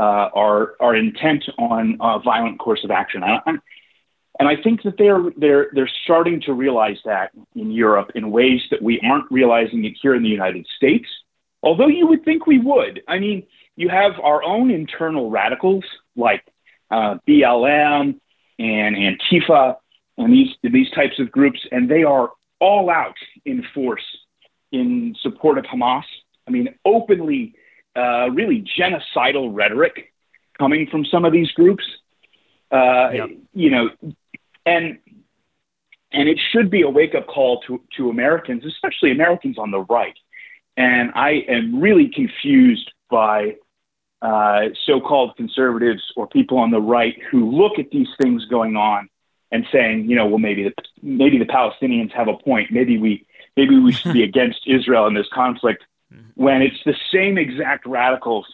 uh, are are intent on a violent course of action. I, I, and I think that they're they're they're starting to realize that in Europe in ways that we aren't realizing it here in the United States. Although you would think we would. I mean, you have our own internal radicals like uh, B L M and Antifa and these these types of groups, and they are all out in force in support of Hamas. I mean, openly, uh, really genocidal rhetoric coming from some of these groups. Uh, yeah. You know, and and it should be a wake up call to to Americans, especially Americans on the right. And I am really confused by uh, so-called conservatives or people on the right who look at these things going on and saying, you know, well, maybe the, maybe the Palestinians have a point. Maybe we maybe we should be against Israel in this conflict, when it's the same exact radicals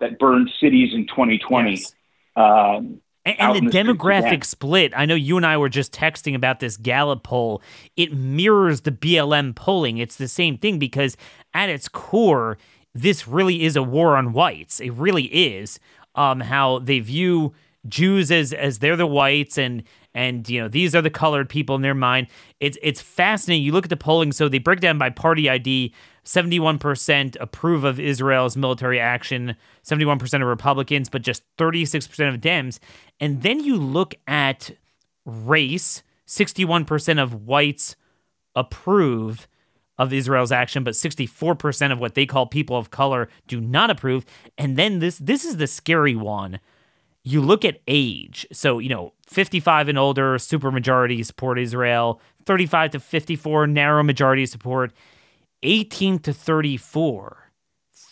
that burned cities in twenty twenty. Yes. Um, And, and the demographic split, I know you and I were just texting about this Gallup poll. It mirrors the B L M polling. It's the same thing because at its core, this really is a war on whites. It really is um, how they view Jews as as they're the whites and and you know these are the colored people in their mind. It's it's fascinating. You look at the polling. So they break down by party I D. seventy-one percent approve of Israel's military action, seventy-one percent of Republicans, but just thirty-six percent of Dems. And then you look at race, sixty-one percent of whites approve of Israel's action, but sixty-four percent of what they call people of color do not approve. And then this this is the scary one. You look at age. So, you know, fifty-five and older, supermajority support Israel, thirty-five to fifty-four, narrow majority support. eighteen to thirty-four,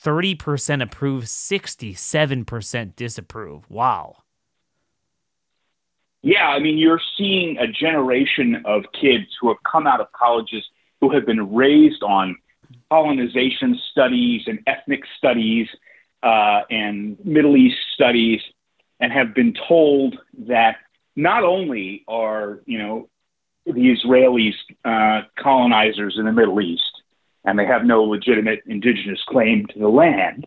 thirty percent approve, sixty-seven percent disapprove. Wow. Yeah, I mean, you're seeing a generation of kids who have come out of colleges who have been raised on colonization studies and ethnic studies uh, and Middle East studies and have been told that not only are, you know, the Israelis uh, colonizers in the Middle East, and they have no legitimate indigenous claim to the land,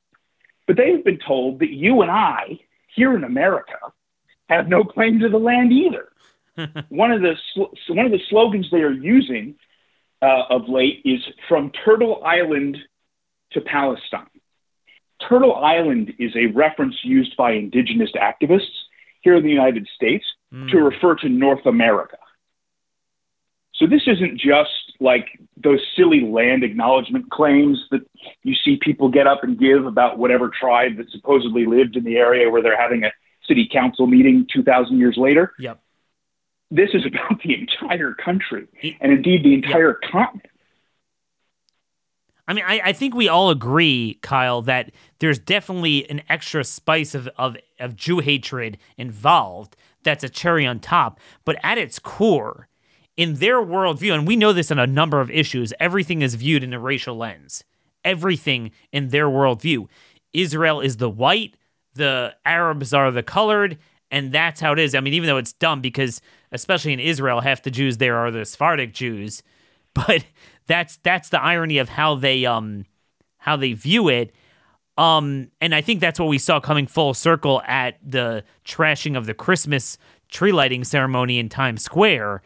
but they've been told that you and I, here in America, have no claim to the land either. one of the sl- one of the slogans they are using uh, of late is "From Turtle Island to Palestine." Turtle Island is a reference used by indigenous activists here in the United States mm. to refer to North America. So this isn't just like those silly land acknowledgement claims that you see people get up and give about whatever tribe that supposedly lived in the area where they're having a city council meeting two thousand years later. Yep. This is about the entire country and indeed the entire yep. continent. I mean, I, I think we all agree, Kyle, that there's definitely an extra spice of, of, of Jew hatred involved. That's a cherry on top. But at its core, in their worldview, and we know this on a number of issues, everything is viewed in a racial lens. Everything in their worldview. Israel is the white, the Arabs are the colored, and that's how it is. I mean, even though it's dumb because, especially in Israel, half the Jews there are the Sephardic Jews, but that's that's the irony of how they um how they view it. Um, and I think that's what we saw coming full circle at the trashing of the Christmas tree lighting ceremony in Times Square.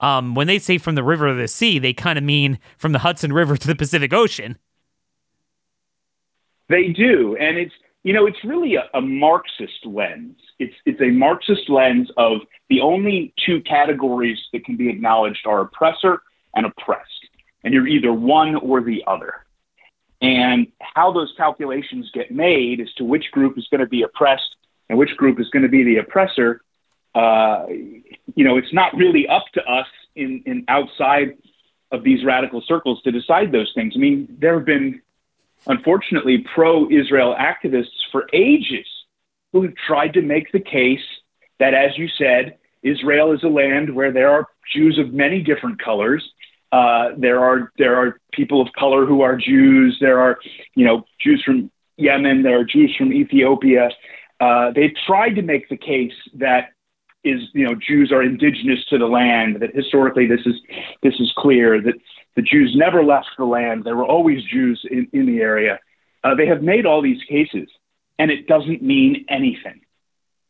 Um, when they say from the river to the sea, they kind of mean from the Hudson River to the Pacific Ocean. They do. And it's, you know, it's really a, a Marxist lens. It's it's a Marxist lens of the only two categories that can be acknowledged are oppressor and oppressed. And you're either one or the other. And how those calculations get made as to which group is going to be oppressed and which group is going to be the oppressor, Uh, you know, it's not really up to us in, in outside of these radical circles to decide those things. I mean, there have been, unfortunately, pro-Israel activists for ages who have tried to make the case that, as you said, Israel is a land where there are Jews of many different colors. Uh, there are there are people of color who are Jews. There are, you know, Jews from Yemen, there are Jews from Ethiopia. Uh, they've tried to make the case that is, you know, Jews are indigenous to the land, that historically this is this is clear, that the Jews never left the land. There were always Jews in, in the area. Uh, they have made all these cases, and it doesn't mean anything,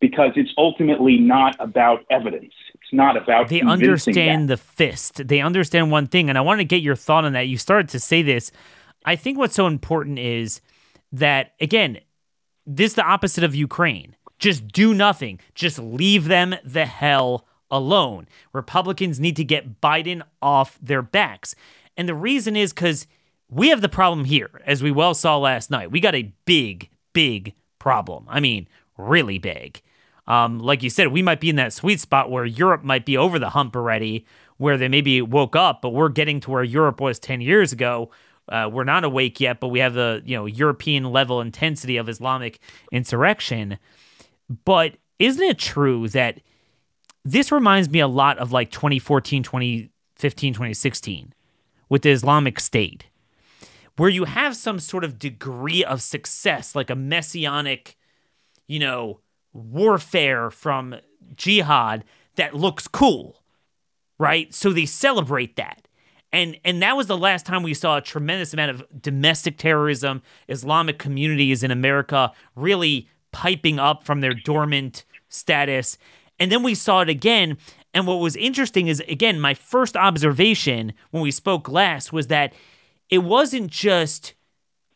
because it's ultimately not about evidence. It's not about They understand that. the fist. They understand one thing, and I want to get your thought on that. You started to say this. I think what's so important is that, again, this is the opposite of Ukraine. Just do nothing. Just leave them the hell alone. Republicans need to get Biden off their backs. And the reason is because we have the problem here, as we well saw last night. We got a big, big problem. I mean, really big. Um, like you said, we might be in that sweet spot where Europe might be over the hump already, where they maybe woke up, but we're getting to where Europe was ten years ago. Uh, we're not awake yet, but we have the, you know, European level intensity of Islamic insurrection. But isn't it true that this reminds me a lot of like twenty fourteen, twenty fifteen, twenty sixteen with the Islamic State, where you have some sort of degree of success, like a messianic, you know, warfare from jihad that looks cool, right? So they celebrate that. And and that was the last time we saw a tremendous amount of domestic terrorism, Islamic communities in America really piping up from their dormant status. And then we saw it again. And what was interesting is, again, my first observation when we spoke last was that it wasn't just,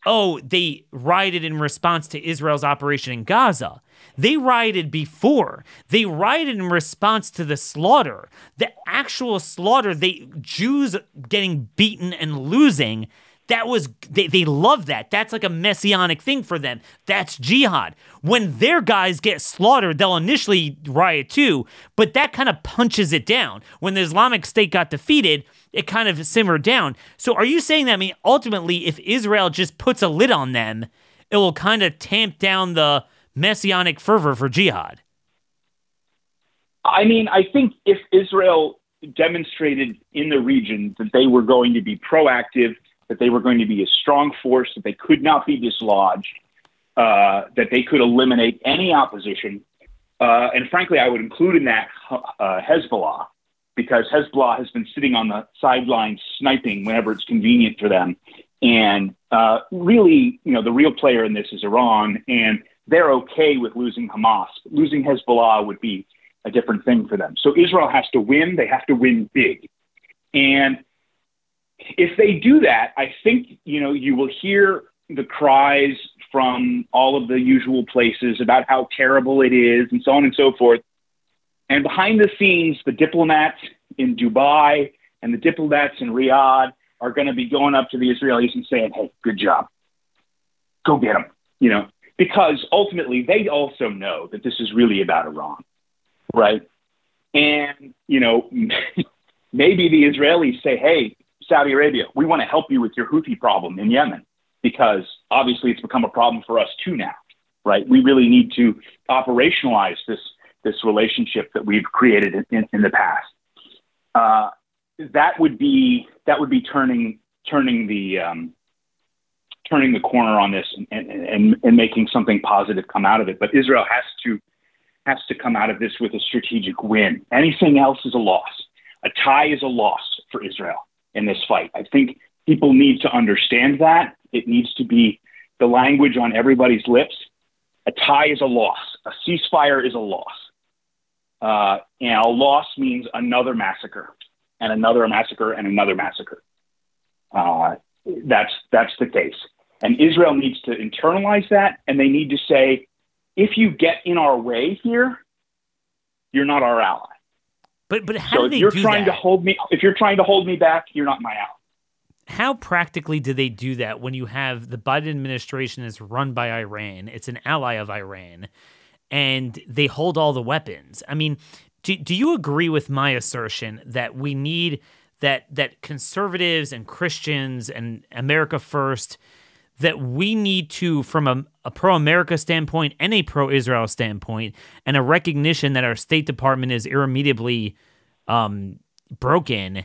oh, they rioted in response to Israel's operation in Gaza. They rioted before. They rioted in response to the slaughter, the actual slaughter, they Jews getting beaten and losing. That was, they, they love that. That's like a messianic thing for them. That's jihad. When their guys get slaughtered, they'll initially riot too, but that kind of punches it down. When the Islamic State got defeated, it kind of simmered down. So are you saying that, I mean, ultimately, if Israel just puts a lid on them, it will kind of tamp down the messianic fervor for jihad? I mean, I think if Israel demonstrated in the region that they were going to be proactive, that they were going to be a strong force, that they could not be dislodged, uh, that they could eliminate any opposition. Uh, and frankly, I would include in that uh, Hezbollah, because Hezbollah has been sitting on the sidelines sniping whenever it's convenient for them. And uh, really, you know, the real player in this is Iran, and they're okay with losing Hamas. Losing Hezbollah would be a different thing for them. So Israel has to win. They have to win big. And if they do that, I think, you know, you will hear the cries from all of the usual places about how terrible it is and so on and so forth. And behind the scenes, the diplomats in Dubai and the diplomats in Riyadh are going to be going up to the Israelis and saying, hey, good job. Go get them, you know, because ultimately they also know that this is really about Iran, right? And, you know, maybe the Israelis say, hey, Saudi Arabia, we want to help you with your Houthi problem in Yemen, because obviously it's become a problem for us too now, right? We really need to operationalize this this relationship that we've created in, in, in the past. Uh, that would be that would be turning turning the um, turning the corner on this and, and, and, and making something positive come out of it. But Israel has to has to come out of this with a strategic win. Anything else is a loss. A tie is a loss for Israel in this fight. I think people need to understand that. It needs to be the language on everybody's lips. A tie is a loss. A ceasefire is a loss. Uh, and a loss means another massacre and another massacre and another massacre. Uh, that's, that's the case. And Israel needs to internalize that. And they need to say, if you get in our way here, you're not our ally. But but how so do they do that? If you're trying to hold me, if you're trying to hold me back, you're not my ally. How practically do they do that when you have the Biden administration is run by Iran? It's an ally of Iran, and they hold all the weapons. I mean, do do you agree with my assertion that we need that that conservatives and Christians and America First, that we need to, from a, a pro-America standpoint and a pro-Israel standpoint, and a recognition that our State Department is irremediably um, broken,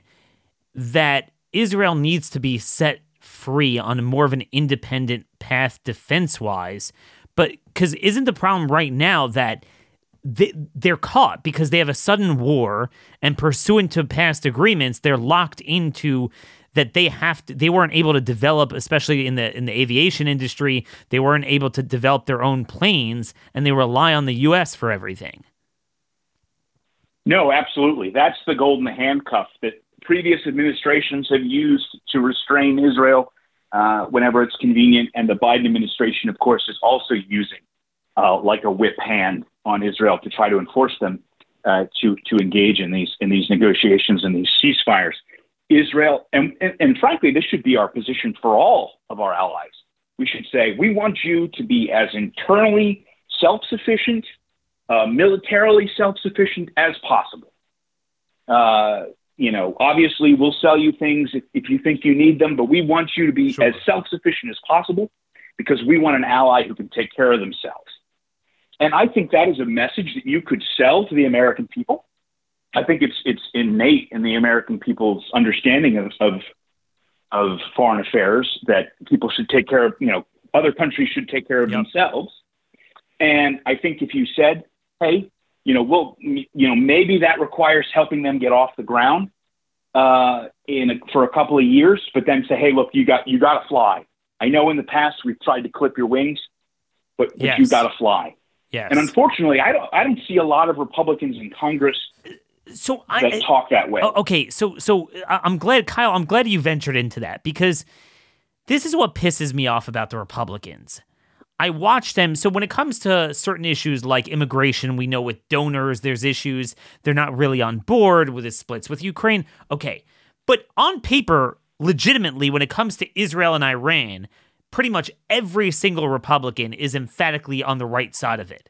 that Israel needs to be set free on more of an independent path defense-wise. But because isn't the problem right now that they, they're caught because they have a sudden war, and pursuant to past agreements, they're locked into that they have to, they weren't able to develop, especially in the in the aviation industry, they weren't able to develop their own planes, and they rely on the U S for everything. No, absolutely. That's the golden handcuff that previous administrations have used to restrain Israel uh, whenever it's convenient. And the Biden administration, of course, is also using uh, like a whip hand on Israel to try to enforce them uh, to to engage in these in these negotiations and these ceasefires. Israel, and, and, and frankly, this should be our position for all of our allies. We should say, we want you to be as internally self-sufficient, uh, militarily self-sufficient as possible. Uh, you know, obviously, we'll sell you things if, if you think you need them, but we want you to be sure. as self-sufficient as possible because we want an ally who can take care of themselves. And I think that is a message that you could sell to the American people. I think it's it's innate in the American people's understanding of, of of foreign affairs that people should take care of, you know, other countries should take care of yep. themselves. And I think if you said, hey, you know, we'll, you know, maybe that requires helping them get off the ground uh, in a, for a couple of years, but then say, hey, look, you got you got to fly. I know in the past we've tried to clip your wings, but, yes. but you got to fly. Yes. And unfortunately, I don't I don't see a lot of Republicans in Congress. So I Let's talk that way. Okay, so so I'm glad, Kyle, I'm glad you ventured into that, because this is what pisses me off about the Republicans. I watch them. So when it comes to certain issues like immigration, we know with donors, there's issues. They're not really on board with the splits with Ukraine. Okay, but on paper, legitimately, when it comes to Israel and Iran, pretty much every single Republican is emphatically on the right side of it.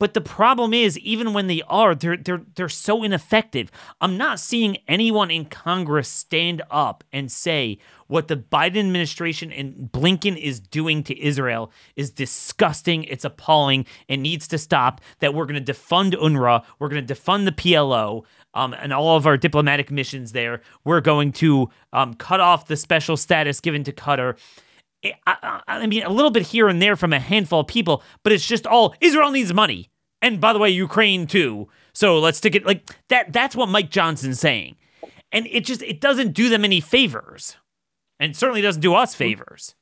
But the problem is, even when they are, they're they're they're so ineffective. I'm not seeing anyone in Congress stand up and say what the Biden administration and Blinken is doing to Israel is disgusting, it's appalling, and needs to stop, that we're going to defund UNRWA, we're going to defund the P L O, um, and all of our diplomatic missions there. We're going to um, cut off the special status given to Qatar. I, I mean, a little bit here and there from a handful of people, but it's just all Israel needs money. And by the way, Ukraine too. So let's stick it like that. That's what Mike Johnson's saying. And it just, it doesn't do them any favors, and certainly doesn't do us favors.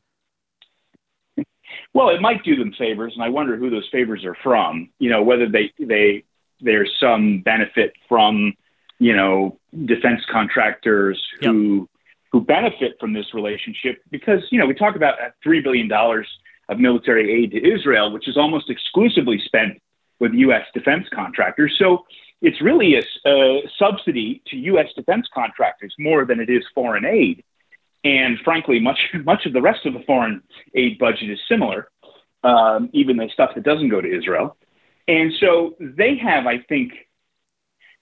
Well, it might do them favors. And I wonder who those favors are from, you know, whether they, they, there's some benefit from, you know, defense contractors who, yep. who benefit from this relationship because, you know, we talk about three billion dollars of military aid to Israel, which is almost exclusively spent with U S defense contractors. So it's really a, a subsidy to U S defense contractors more than it is foreign aid. And frankly, much much of the rest of the foreign aid budget is similar, um, even the stuff that doesn't go to Israel. And so they have, I think,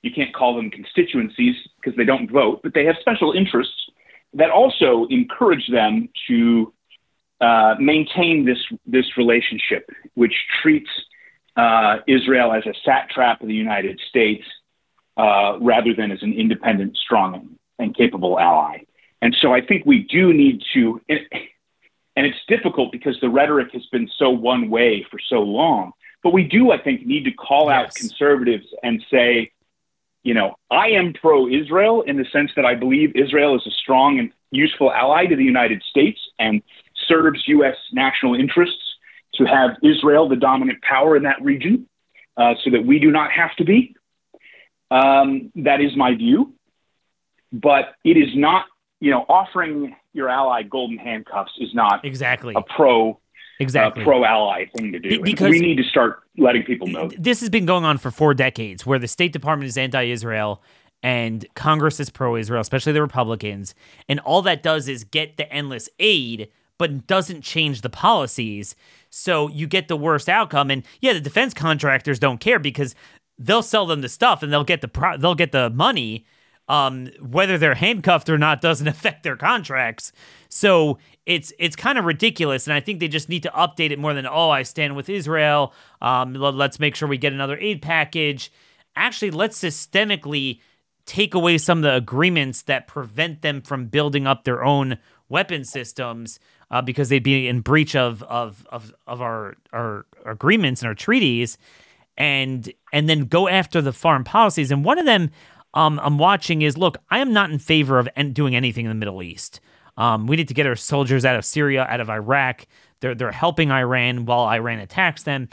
you can't call them constituencies because they don't vote, but they have special interests that also encourage them to uh, maintain this this relationship, which treats uh, Israel as a satrap of the United States uh, rather than as an independent, strong, and capable ally. And so I think we do need to, and, and it's difficult because the rhetoric has been so one way for so long, but we do, I think, need to call yes. out conservatives and say, you know, I am pro-Israel in the sense that I believe Israel is a strong and useful ally to the United States and serves U S national interests to have Israel the dominant power in that region uh, so that we do not have to be. Um, that is my view. But it is not, you know, offering your ally golden handcuffs is not exactly a pro Exactly. Uh, pro-ally thing to do. Because we need to start letting people know. This has been going on for four decades, where the State Department is anti-Israel and Congress is pro-Israel, especially the Republicans. And all that does is get the endless aid, but doesn't change the policies. So you get the worst outcome. And yeah, the defense contractors don't care because they'll sell them the stuff and they'll get the pro- they'll get the money. Um, whether they're handcuffed or not doesn't affect their contracts. So it's it's kind of ridiculous, and I think they just need to update it more than, oh, I stand with Israel. Um, let's make sure we get another aid package. Actually, let's systemically take away some of the agreements that prevent them from building up their own weapon systems uh, because they'd be in breach of of of, of our, our our agreements and our treaties, and and then go after the foreign policies. And one of them um, I'm watching is, look, I am not in favor of doing anything in the Middle East. Um, we need to get our soldiers out of Syria, out of Iraq. They're they're helping Iran while Iran attacks them.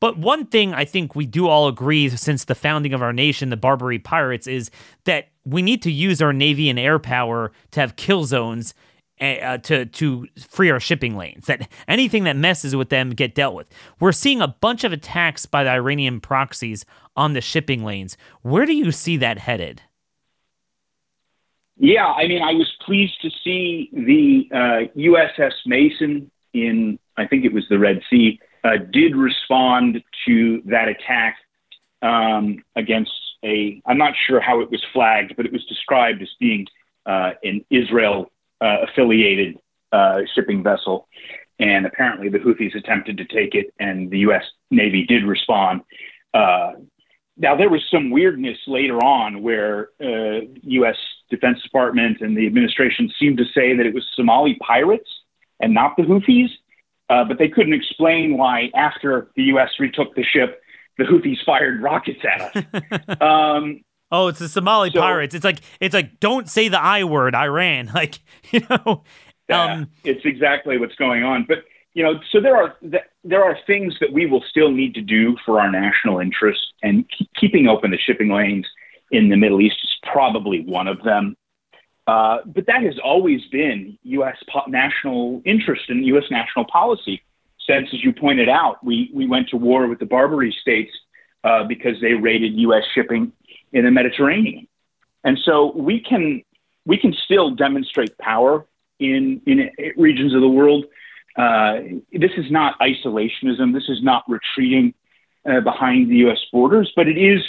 But one thing I think we do all agree since the founding of our nation, the Barbary Pirates, is that we need to use our Navy and air power to have kill zones uh, to, to free our shipping lanes, that anything that messes with them get dealt with. We're seeing a bunch of attacks by the Iranian proxies on the shipping lanes. Where do you see that headed? Yeah, I mean, I was pleased to see the uh, U S S Mason in, I think it was the Red Sea, Uh, did respond to that attack um, against a, I'm not sure how it was flagged, but it was described as being uh, an Israel-affiliated uh, uh, shipping vessel. And apparently the Houthis attempted to take it, and the U S. Navy did respond. Uh, now, there was some weirdness later on where uh, U S. Defense Department and the administration seemed to say that it was Somali pirates and not the Houthis. Uh, but they couldn't explain why, after the U S retook the ship, the Houthis fired rockets at us. Um, oh, it's the Somali so, pirates. It's like it's like don't say the I word, Iran. Like you know, yeah, um, it's exactly what's going on. But you know, so there are th- there are things that we will still need to do for our national interests, and keep, keeping open the shipping lanes in the Middle East is probably one of them. Uh, but that has always been U S po- national interest and U S national policy. Since, as you pointed out, we, we went to war with the Barbary states uh, because they raided U S shipping in the Mediterranean. And so we can we can still demonstrate power in, in regions of the world. Uh, this is not isolationism. This is not retreating uh, behind the U S borders, but it is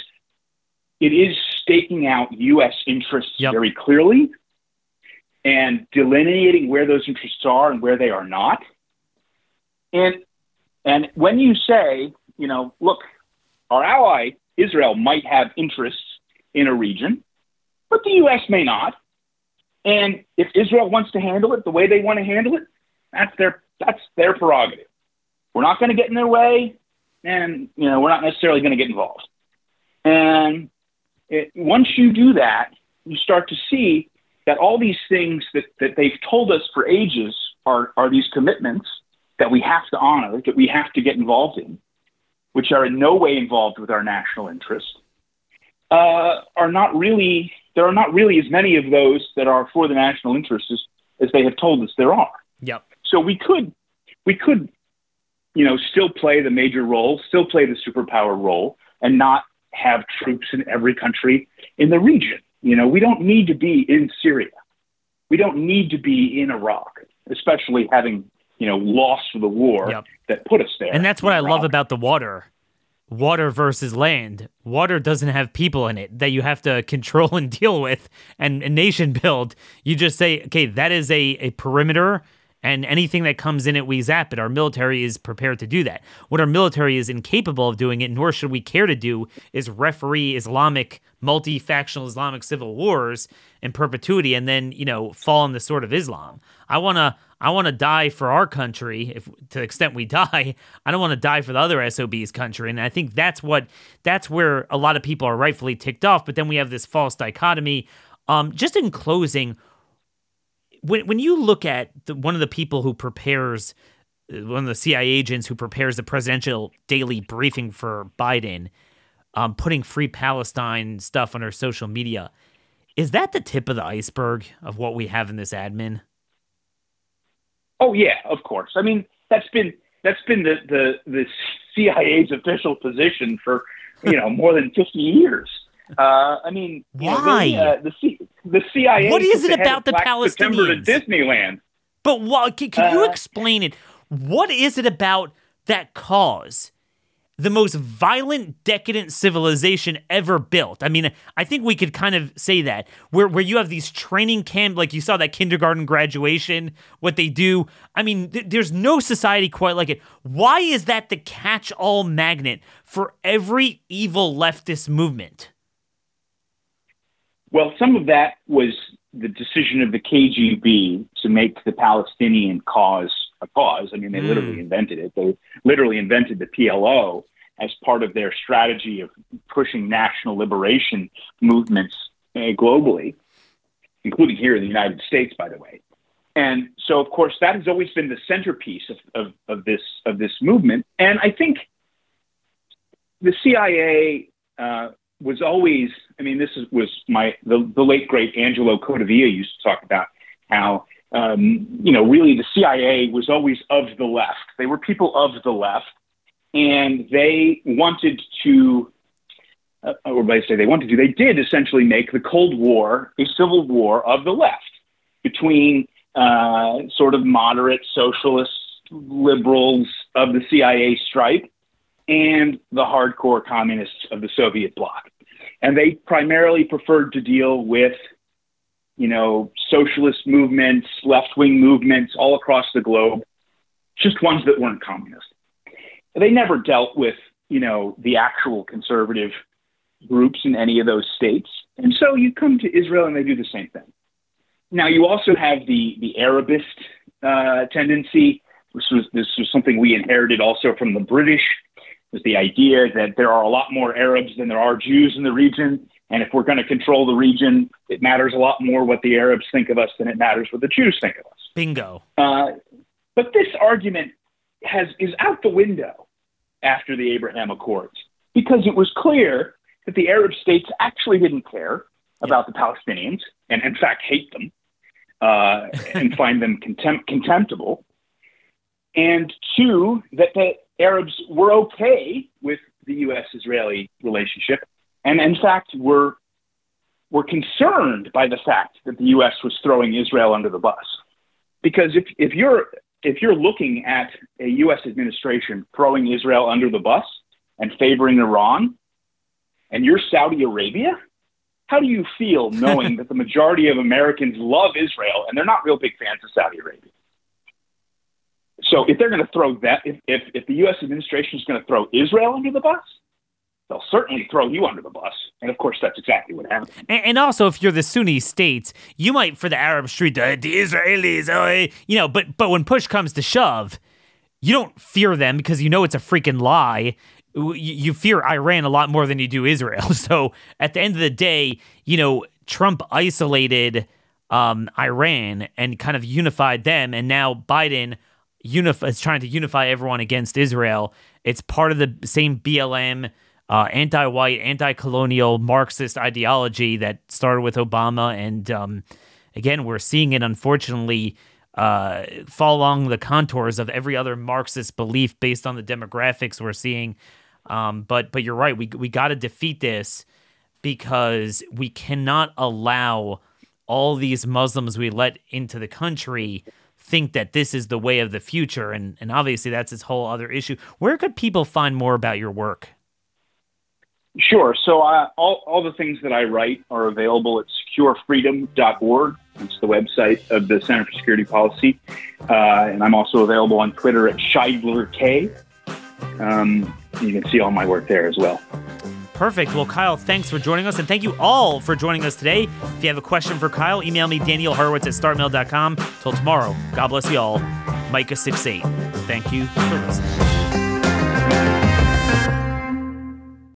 it is staking out U S interests yep. very clearly, and delineating where those interests are and where they are not. And and when you say, you know, look, our ally, Israel, might have interests in a region, but the U S may not. And if Israel wants to handle it the way they want to handle it, that's their that's their prerogative. We're not going to get in their way, and, you know, we're not necessarily going to get involved. And it, once you do that, you start to see that all these things that, that they've told us for ages are, are these commitments that we have to honor, that we have to get involved in, which are in no way involved with our national interest, uh, are not really, there are not really as many of those that are for the national interest as, as they have told us there are. Yep. So we could, we could, you know, still play the major role, still play the superpower role, and not have troops in every country in the region. You know, we don't need to be in Syria. We don't need to be in Iraq, especially having, you know, lost the war yep. that put us there. And that's what Iraq. I love about the water. Water versus land. Water doesn't have people in it that you have to control and deal with and, and nation build. You just say, okay, that is a, a perimeter, and anything that comes in it, we zap it. Our military is prepared to do that. What our military is incapable of doing it, nor should we care to do, is referee Islamic, multi-factional Islamic civil wars in perpetuity, and then, you know, fall on the sword of Islam. I want to I want to die for our country, if to the extent we die. I don't want to die for the other S O B's country. And I think that's what that's where a lot of people are rightfully ticked off. But then we have this false dichotomy. Um, just in closing, When when you look at the, one of the people who prepares, one of the C I A agents who prepares the presidential daily briefing for Biden, um, putting Free Palestine stuff on her social media, is that the tip of the iceberg of what we have in this admin? Oh yeah, of course. I mean, that's been that's been the the, the C I A's official position for you know more than fifty years. Uh, I mean, why you know, they, uh, the, C- the C I A? What is it about the Black Palestinians? To Disneyland. But what, can, can uh, you explain it? What is it about that cause? The most violent, decadent civilization ever built. I mean, I think we could kind of say that where where you have these training camp, like you saw that kindergarten graduation, what they do. I mean, th- there's no society quite like it. Why is that the catch-all magnet for every evil leftist movement? Well, some of that was the decision of the K G B to make the Palestinian cause a cause. I mean, they mm. literally invented it. They literally invented the P L O as part of their strategy of pushing national liberation movements globally, including here in the United States, by the way. And so, of course, that has always been the centerpiece of, of, of this of this movement. And I think the C I A uh, was always, I mean, this is, was my, the, the late, great Angelo Codavia used to talk about how, um, you know, really the C I A was always of the left. They were people of the left, and they wanted to, uh, or I say they wanted to, they did essentially make the Cold War a civil war of the left between Uh, sort of moderate socialist liberals of the C I A stripe and the hardcore communists of the Soviet bloc. And they primarily preferred to deal with, you know, socialist movements, left-wing movements all across the globe, just ones that weren't communist. They never dealt with, you know, the actual conservative groups in any of those states. And so you come to Israel and they do the same thing. Now, you also have the, the Arabist uh, tendency, which was, this was something we inherited also from the British, was the idea that there are a lot more Arabs than there are Jews in the region, and if we're going to control the region, it matters a lot more what the Arabs think of us than it matters what the Jews think of us. Bingo. Uh, but this argument has is out the window after the Abraham Accords, because it was clear that the Arab states actually didn't care about the Palestinians, and in fact hate them. Uh, and find them contempt, contemptible, and two, that the Arabs were okay with the U S Israeli relationship, and in fact were were concerned by the fact that the U S was throwing Israel under the bus. Because if if you're if you're looking at a U S administration throwing Israel under the bus and favoring Iran, and you're Saudi Arabia, how do you feel knowing that the majority of Americans love Israel and they're not real big fans of Saudi Arabia? So if they're going to throw that, if, if, if the U S administration is going to throw Israel under the bus, they'll certainly throw you under the bus. And of course, that's exactly what happened. And, and also, if you're the Sunni states, you might, for the Arab street, the, the Israelis, oh, you know, but, but when push comes to shove, you don't fear them because you know it's a freaking lie. You fear Iran a lot more than you do Israel. So at the end of the day, you know, Trump isolated um, Iran and kind of unified them. And now Biden unif- is trying to unify everyone against Israel. It's part of the same B L M, uh, anti-white, anti-colonial Marxist ideology that started with Obama. And um, again, we're seeing it, unfortunately, Uh, fall along the contours of every other Marxist belief based on the demographics we're seeing. Um, but but you're right. We we got to defeat this because we cannot allow all these Muslims we let into the country think that this is the way of the future. And, and obviously that's this whole other issue. Where could people find more about your work? Sure. So uh, all, all the things that I write are available at secure freedom dot org. It's the website of the Center for Security Policy. Uh, and I'm also available on Twitter at Shideler K. Um, you can see all my work there as well. Perfect. Well, Kyle, thanks for joining us. And thank you all for joining us today. If you have a question for Kyle, email me, Daniel Horowitz at startmail dot com. Till tomorrow, God bless you all. Micah six eight. Thank you for listening.